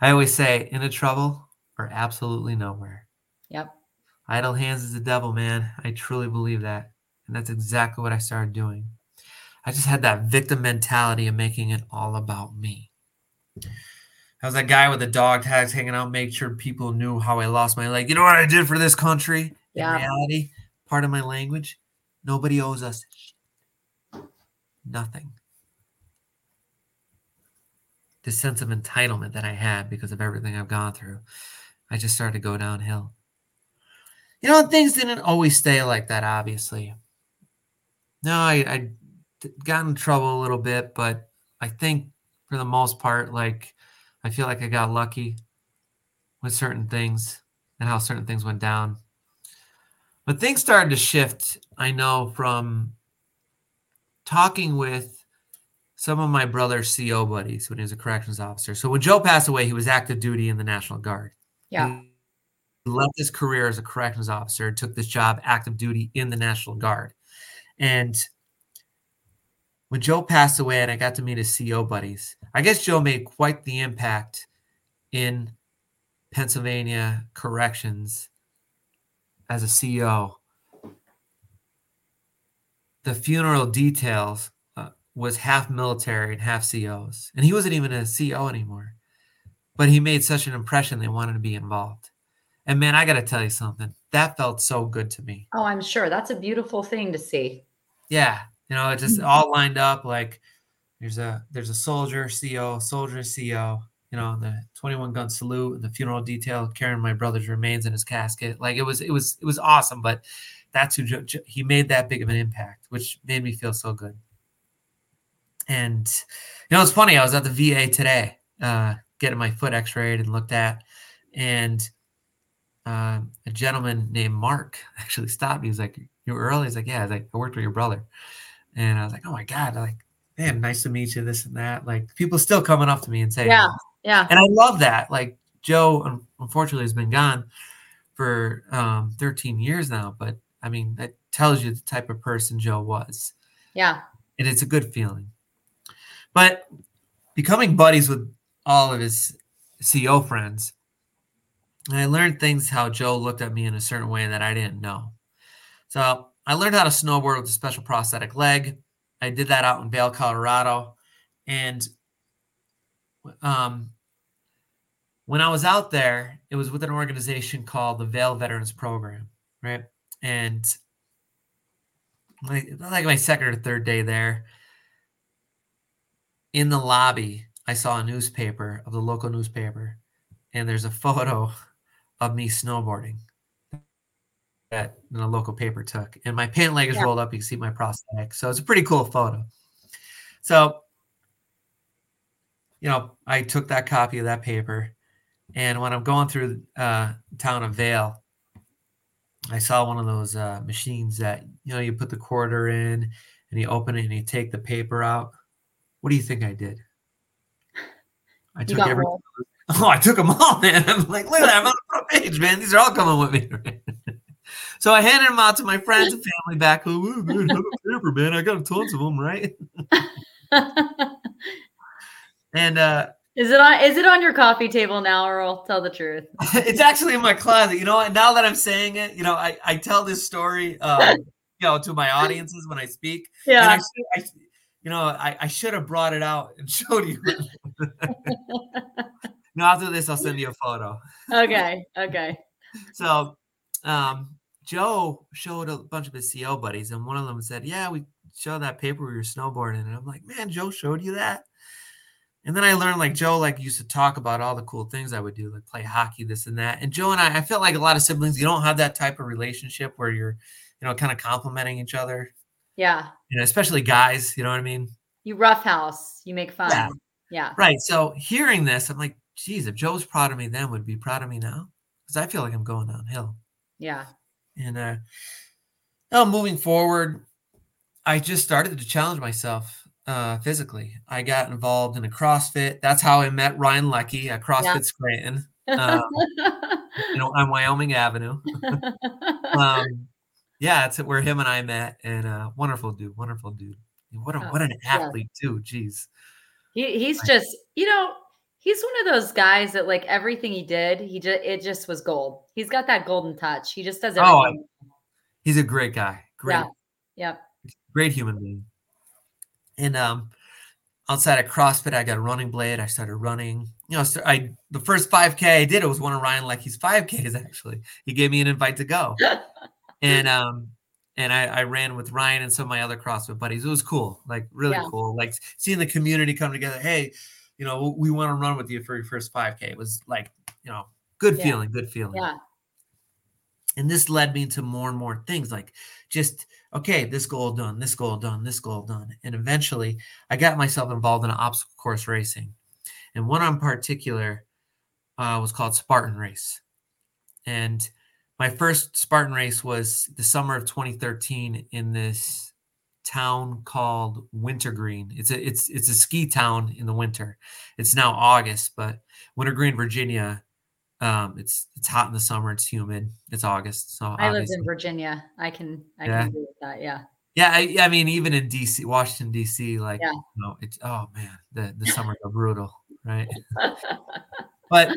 I always say, into trouble or absolutely nowhere. Yep. Idle hands is the devil, man. I truly believe that. And that's exactly what I started doing. I just had that victim mentality of making it all about me. I was that guy with the dog tags hanging out, make sure people knew how I lost my leg. You know what I did for this country? Yeah. In reality, part of my language, nobody owes us shit. Nothing. The sense of entitlement that I had because of everything I've gone through, I just started to go downhill. You know, things didn't always stay like that, obviously. No, I got in trouble a little bit, but I think for the most part, like, I feel like I got lucky with certain things and how certain things went down. But things started to shift, I know, from talking with some of my brother's CO buddies when he was a corrections officer. So when Joe passed away, he was active duty in the National Guard. Yeah. He left his career as a corrections officer, took this job active duty in the National Guard. And when Joe passed away and I got to meet his CO buddies, I guess Joe made quite the impact in Pennsylvania corrections as a CO. The funeral details was half military and half COs. And he wasn't even a CO anymore. But he made such an impression they wanted to be involved. And man, I got to tell you something. That felt so good to me. Oh, I'm sure. That's a beautiful thing to see. Yeah. You know, it just all lined up. Like there's a soldier, CO, soldier, CO, you know, the 21 gun salute and the funeral detail carrying my brother's remains in his casket. Like it was awesome. But that's who he made that big of an impact, which made me feel so good. And, you know, it's funny. I was at the VA today getting my foot x-rayed and looked at. And a gentleman named Mark actually stopped me. He's like, you were early? He's like, yeah. I was like, I worked with your brother. And I was like, oh, my God. I'm like, man, nice to meet you, this and that. Like, people still coming up to me and saying, yeah, that. Yeah. And I love that. Like, Joe, unfortunately, has been gone for 13 years now. But, I mean, that tells you the type of person Joe was. Yeah. And it's a good feeling. But becoming buddies with all of his CO friends, I learned things how Joe looked at me in a certain way that I didn't know. So I learned how to snowboard with a special prosthetic leg. I did that out in Vail, Colorado. And when I was out there, it was with an organization called the Vail Veterans Program, right? And like my second or third day there, in the lobby, I saw a newspaper of the local newspaper, and there's a photo of me snowboarding that a local paper took. And my pant leg is rolled up. You can see my prosthetic. So it's a pretty cool photo. So, you know, I took that copy of that paper. And when I'm going through town of Vail, I saw one of those machines that, you know, you put the quarter in and you open it and you take the paper out. What do you think I did? I took every. Rolled. Oh, I took them all, man. I'm like, look at that. I'm on the front page, man. These are all coming with me. So I handed them out to my friends and family back home. Oh, man, I have a paper, man. I got tons of them, right? And is it on your coffee table now, Earl? Tell the truth. It's actually in my closet. You know what? Now that I'm saying it, you know, I tell this story, you know, to my audiences when I speak. Yeah. And I should have brought it out and showed you. No, after this, I'll send you a photo. Okay. So Joe showed a bunch of his CO buddies, and one of them said, yeah, we showed that paper we were snowboarding. And I'm like, man, Joe showed you that? And then I learned, like, Joe, like, used to talk about all the cool things I would do, like play hockey, this and that. And Joe and I felt like a lot of siblings, you don't have that type of relationship where you're, you know, kind of complimenting each other. Yeah. You know, especially guys, you know what I mean? You roughhouse, you make fun. Yeah. Right. So hearing this, I'm like, geez, if Joe's proud of me then, would be proud of me now? Because I feel like I'm going downhill. Yeah. And now moving forward, I just started to challenge myself. Physically, I got involved in a CrossFit. That's how I met Ryan Leckie at CrossFit Scranton, you know, on Wyoming Avenue. It's where him and I met, and wonderful dude. What an athlete too. Jeez. He's just, you know, he's one of those guys that, like, everything he did, it just was gold. He's got that golden touch. He just does everything. Oh, he's a great guy. Great. Yeah. Yep. Great human being. And outside of CrossFit, I got a running blade. I started running. You know, the first 5K I did, it was one of Ryan Leckie's 5Ks, actually. He gave me an invite to go. And I ran with Ryan and some of my other CrossFit buddies. It was cool, like really cool. Like seeing the community come together. Hey, you know, we want to run with you for your first 5K. It was like, you know, good feeling. Yeah. And this led me to more and more things, like just, okay, this goal done. And eventually I got myself involved in an obstacle course racing. And one in particular was called Spartan Race. And my first Spartan Race was the summer of 2013 in this town called Wintergreen. It's a ski town in the winter. It's now August, but Wintergreen, Virginia, it's hot in the summer. It's humid. It's August. So I lived in Virginia. I can agree with that. Yeah. Yeah. I mean, even in DC, Washington, DC, like, you know, it's, oh man, the summers are brutal. Right. But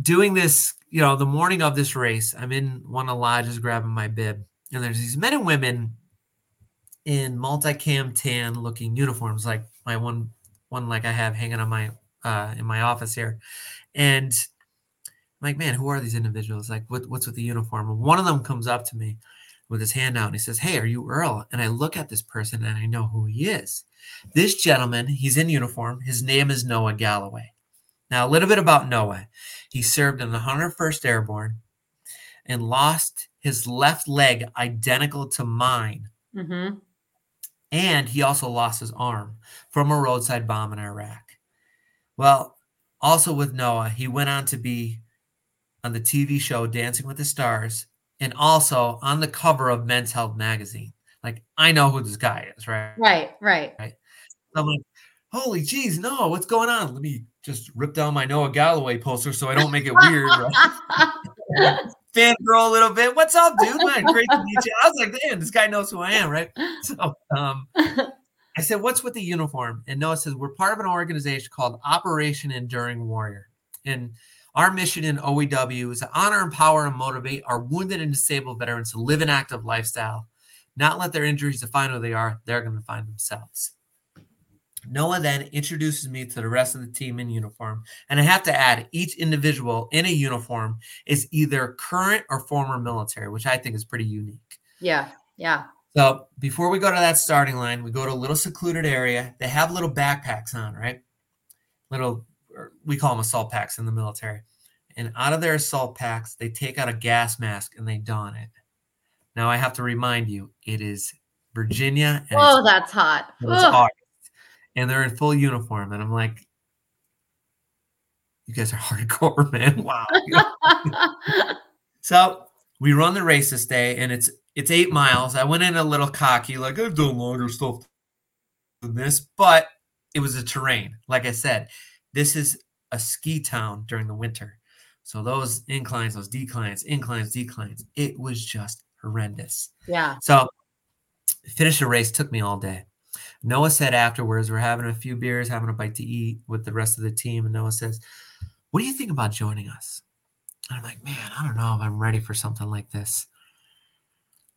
doing this, you know, the morning of this race, I'm in one of the lodges grabbing my bib, and there's these men and women in multicam tan looking uniforms. Like my one, like I have hanging on my, in my office here. And I'm like, man, who are these individuals? Like, what's with the uniform? And one of them comes up to me with his hand out and he says, hey, are you Earl? And I look at this person and I know who he is. This gentleman, he's in uniform. His name is Noah Galloway. Now, a little bit about Noah. He served in the 101st Airborne and lost his left leg identical to mine. Mm-hmm. And he also lost his arm from a roadside bomb in Iraq. Well, also with Noah, he went on to be on the TV show Dancing with the Stars, and also on the cover of Men's Health magazine. Like, I know who this guy is, right? Right. So I'm like, holy geez, no, what's going on? Let me just rip down my Noah Galloway poster so I don't make it weird. Right? Fangirl a little bit. What's up, dude? Man, great to meet you. I was like, damn, this guy knows who I am, right? So I said, what's with the uniform? And Noah says, we're part of an organization called Operation Enduring Warrior. And our mission in OEW is to honor, empower, and motivate our wounded and disabled veterans to live an active lifestyle not let their injuries define who they are. They're going to define themselves. Noah then introduces me to the rest of the team in uniform. And I have to add, each individual in a uniform is either current or former military, which I think is pretty unique. Yeah, yeah. So before we go to that starting line, we go to a little secluded area. They have little backpacks on, right? Little, we call them assault packs in the military. And out of their assault packs, they take out a gas mask and they don it. Now I have to remind you, it is Virginia. And oh, that's hot. It's and they're in full uniform. And I'm like, you guys are hardcore, man. Wow. So we run the race this day, and it's 8 miles. I went in a little cocky, like I've done longer stuff than this, but it was a terrain. Like I said, this is a ski town during the winter. So those inclines, those declines, inclines, declines, it was just horrendous. Yeah. So finish the race took me all day. Noah said afterwards, we're having a few beers, having a bite to eat with the rest of the team. And Noah says, what do you think about joining us? And I'm like, man, I don't know if I'm ready for something like this.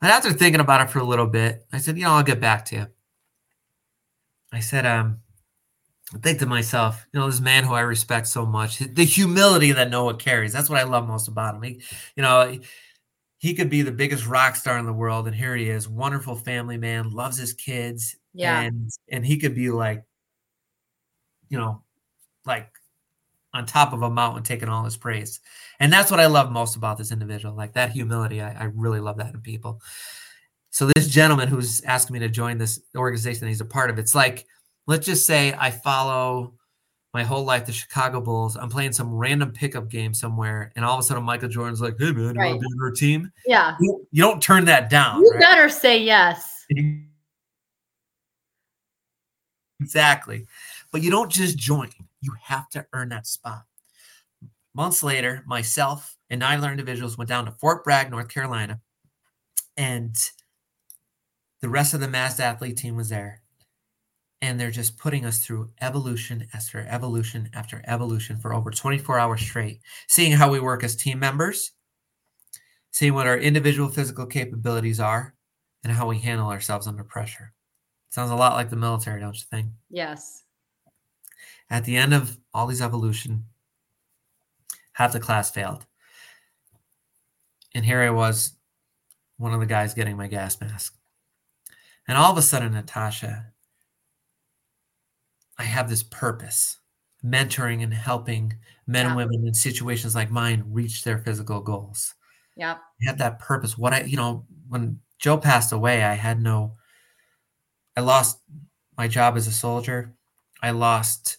And after thinking about it for a little bit, I said, you know, I'll get back to you. I said, I think to myself, you know, this man who I respect so much, the humility that Noah carries, that's what I love most about him. He, you know, he could be the biggest rock star in the world. And here he is, wonderful family man, loves his kids. Yeah. And he could be like, you know, like on top of a mountain taking all his praise. And that's what I love most about this individual, like that humility. I really love that in people. So this gentleman who's asking me to join this organization that he's a part of, it's like, let's just say I follow my whole life the Chicago Bulls. I'm playing some random pickup game somewhere, and all of a sudden Michael Jordan's like, hey, man, you want to be on our team? Yeah. You don't turn that down. You better say yes. Exactly. But you don't just join. You have to earn that spot. Months later, myself and 9 other individuals went down to Fort Bragg, North Carolina, and the rest of the mass athlete team was there. And they're just putting us through evolution after evolution after evolution for over 24 hours straight, seeing how we work as team members, seeing what our individual physical capabilities are, and how we handle ourselves under pressure. Sounds a lot like the military, don't you think? Yes. At the end of all these evolution, half the class failed. And here I was, one of the guys getting my gas mask. And all of a sudden, Natasha, I have this purpose, mentoring and helping men and women in situations like mine reach their physical goals. Yeah. I had that purpose. What I, you know, when Joe passed away, I had no, I lost my job as a soldier. I lost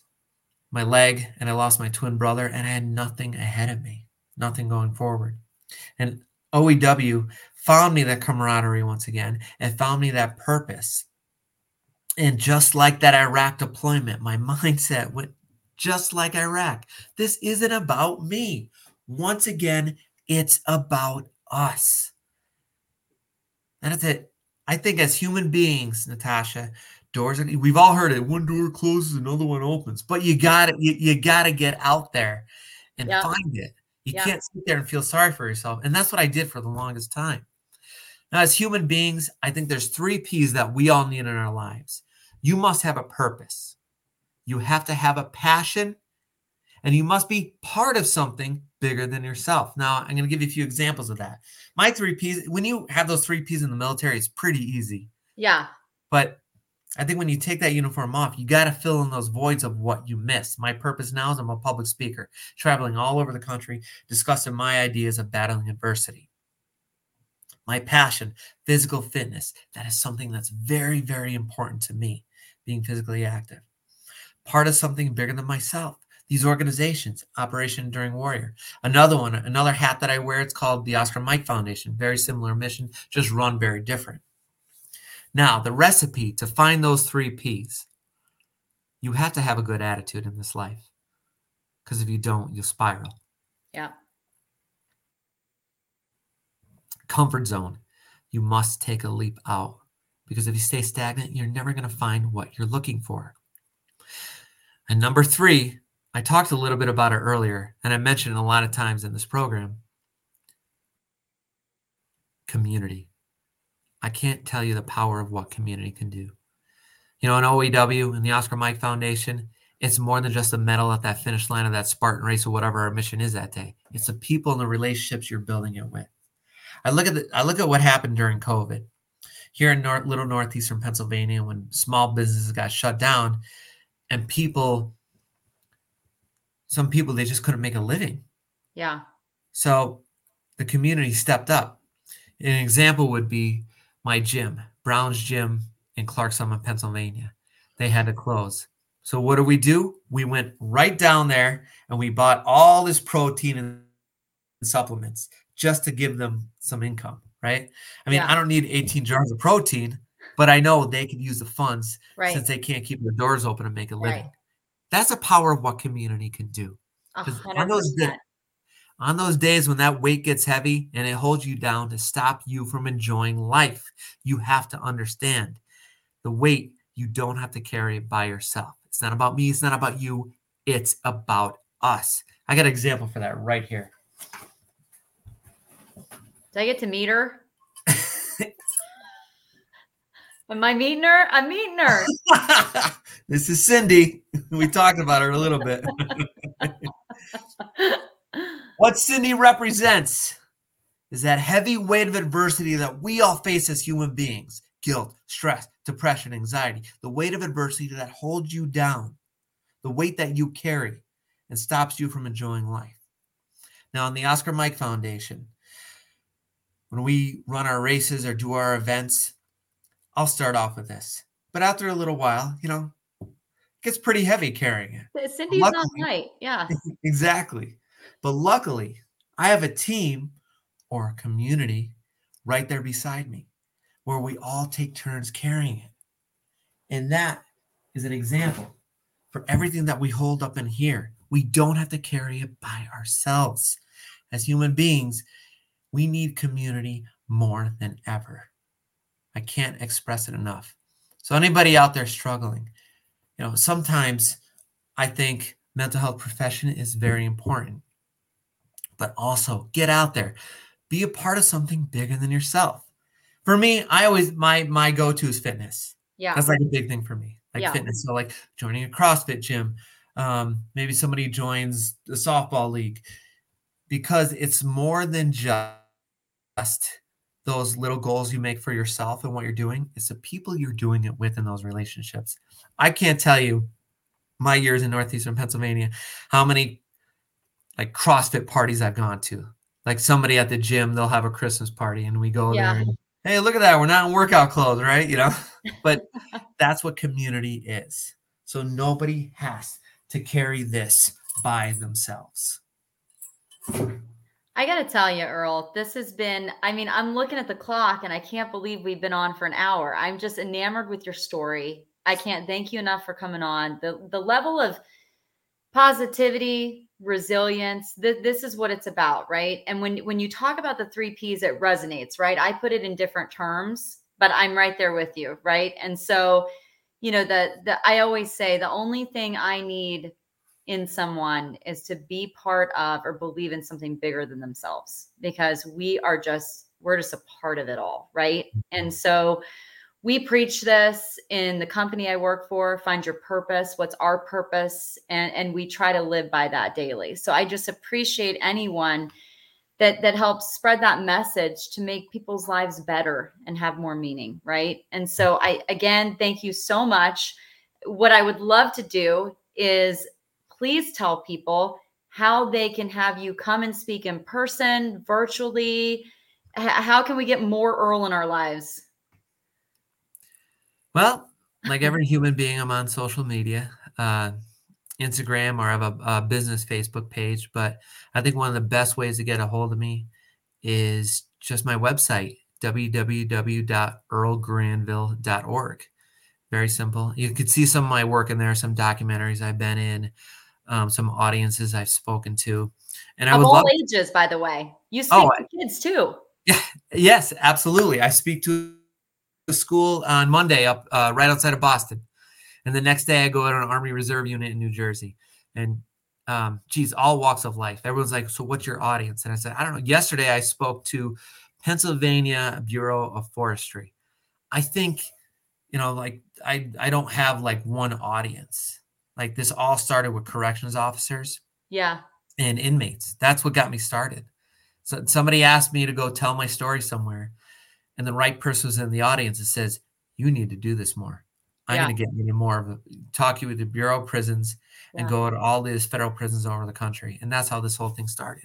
my leg and I lost my twin brother, and I had nothing ahead of me, nothing going forward. And OEW found me that camaraderie once again and found me that purpose. And just like that Iraq deployment, my mindset went just like Iraq. This isn't about me. Once again, it's about us. And that's it. I think as human beings, Natasha, doors, and we've all heard it. One door closes, another one opens. But you got it. You got to get out there and find it. You can't sit there and feel sorry for yourself. And that's what I did for the longest time. Now, as human beings, I think there's 3 P's that we all need in our lives. You must have a purpose. You have to have a passion. And you must be part of something bigger than yourself. Now, I'm going to give you a few examples of that. My 3 P's, when you have those 3 P's in the military, it's pretty easy. Yeah. But I think when you take that uniform off, you got to fill in those voids of what you missed. My purpose now is I'm a public speaker, traveling all over the country, discussing my ideas of battling adversity. My passion, physical fitness, that is something that's very, very important to me, being physically active. Part of something bigger than myself. These organizations, Operation Enduring Warrior. Another one, another hat that I wear, it's called the Oscar Mike Foundation. Very similar mission, just run very different. Now, the recipe to find those 3 P's. You have to have a good attitude in this life, because if you don't, you'll spiral. Yeah. Comfort zone. You must take a leap out, because if you stay stagnant, you're never going to find what you're looking for. And number 3, I talked a little bit about it earlier, and I mentioned it a lot of times in this program. Community. I can't tell you the power of what community can do. You know, in OEW and the Oscar Mike Foundation, it's more than just a medal at that finish line of that Spartan race or whatever our mission is that day. It's the people and the relationships you're building it with. I look at what happened during COVID here in little northeastern Pennsylvania when small businesses got shut down and some people, they just couldn't make a living. Yeah. So the community stepped up. An example would be my gym, Brown's Gym in Clark Summit, Pennsylvania. They had to close. So what do? We went right down there and we bought all this protein and supplements just to give them some income, right? I mean, yeah. I don't need 18 jars of protein, but I know they could use the funds since they can't keep their doors open and make a living. Right. That's the power of what community can do. On those days when that weight gets heavy and it holds you down to stop you from enjoying life, you have to understand the weight. You don't have to carry it by yourself. It's not about me. It's not about you. It's about us. I got an example for that right here. Did I get to meet her? Am I meeting her? I'm meeting her. This is Cindy. We talked about her a little bit. What Cindy represents is that heavy weight of adversity that we all face as human beings. Guilt, stress, depression, anxiety, the weight of adversity that holds you down, the weight that you carry and stops you from enjoying life. Now, on the Oscar Mike Foundation, when we run our races or do our events, I'll start off with this. But after a little while, you know, it gets pretty heavy carrying it. Cindy's not light. Yeah. Exactly. But luckily, I have a team or a community right there beside me, where we all take turns carrying it. And that is an example for everything that we hold up in here. We don't have to carry it by ourselves. As human beings, we need community more than ever. I can't express it enough. So anybody out there struggling, you know, sometimes I think mental health profession is very important, but also get out there, be a part of something bigger than yourself. For me, I always, my go-to is fitness. Yeah. That's like a big thing for me, fitness. So like joining a CrossFit gym, maybe somebody joins the softball league, because it's more than just those little goals you make for yourself and what you're doing. It's the people you're doing it with in those relationships. I can't tell you my years in Northeastern Pennsylvania, how many like CrossFit parties I've gone to. Like somebody at the gym, they'll have a Christmas party and we go there and, hey, look at that. We're not in workout clothes, right? You know, but that's what community is. So nobody has to carry this by themselves. I got to tell you, Earl, this has been, I mean, I'm looking at the clock and I can't believe we've been on for an hour. I'm just enamored with your story. I can't thank you enough for coming on. The level of positivity, resilience, this is what it's about, right? And when you talk about the 3 Ps, it resonates, right? I put it in different terms, but I'm right there with you, right? And so, you know, I always say the only thing I need in someone is to be part of or believe in something bigger than themselves, because we're just a part of it all, right? And so we preach this in the company I work for. Find your purpose. What's our purpose? And we try to live by that daily. So I just appreciate anyone that helps spread that message to make people's lives better and have more meaning, right? And so again, thank you so much. What I would love to do is please tell people how they can have you come and speak in person, virtually. How can we get more Earl in our lives? Well, like every human being, I'm on social media, Instagram, or I have a business Facebook page. But I think one of the best ways to get a hold of me is just my website, www.earlgranville.org. Very simple. You could see some of my work in there, some documentaries I've been in, some audiences I've spoken to. And I would love ages, by the way. You speak to kids too. Yeah, yes, absolutely. I speak to school on Monday up right outside of Boston, and the next day I go out on an Army Reserve unit in New Jersey, and all walks of life. Everyone's like, so what's your audience? And I said, I don't know. Yesterday I spoke to Pennsylvania Bureau of Forestry. I think, you know, like I don't have like one audience. Like this all started with corrections officers. Yeah. And inmates. That's what got me started. So somebody asked me to go tell my story somewhere, and the right person was in the audience that says, you need to do this more. I'm going to get you more of a talk you with the Bureau of Prisons and go to all these federal prisons all over the country. And that's how this whole thing started.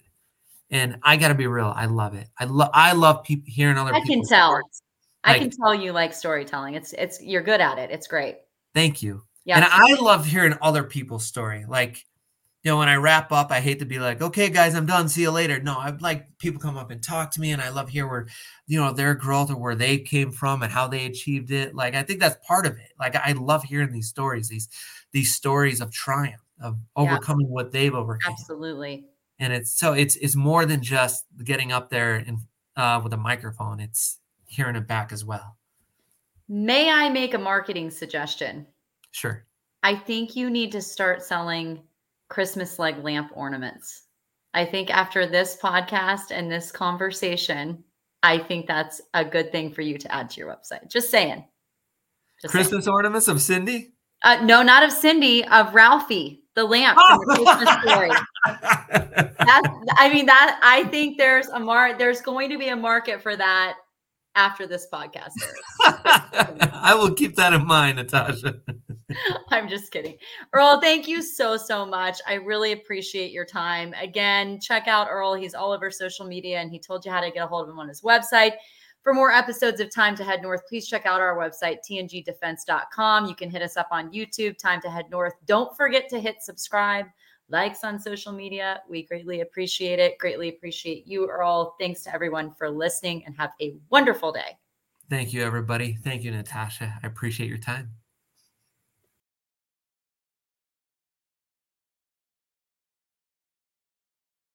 And I got to be real. I love it. I love people hearing other people. I can tell. I can tell you like storytelling. It's you're good at it. It's great. Thank you. Yeah. And I love hearing other people's story. Like, you know, when I wrap up, I hate to be like, okay, guys, I'm done. See you later. No, I'd like people come up and talk to me. And I love hearing where, you know, their growth or where they came from and how they achieved it. Like, I think that's part of it. Like, I love hearing these stories, these stories of triumph, of overcoming what they've overcome. Absolutely. And it's more than just getting up there and with a microphone. It's hearing it back as well. May I make a marketing suggestion? Sure. I think you need to start selling Christmas leg lamp ornaments. I think after this podcast and this conversation, I think that's a good thing for you to add to your website. Just saying. Christmas ornaments of Cindy? No, not of Cindy, of Ralphie, the lamp from the Christmas story. I think there's there's going to be a market for that after this podcast. I will keep that in mind, Natasha. I'm just kidding. Earl, thank you so much. I really appreciate your time. Again, check out Earl. He's all over social media, and he told you how to get a hold of him on his website. For more episodes of Time to Head North, please check out our website, tngdefense.com. You can hit us up on YouTube, Time to Head North. Don't forget to hit subscribe, likes on social media. We greatly appreciate it. Greatly appreciate you, Earl. Thanks to everyone for listening, and have a wonderful day. Thank you, everybody. Thank you, Natasha. I appreciate your time.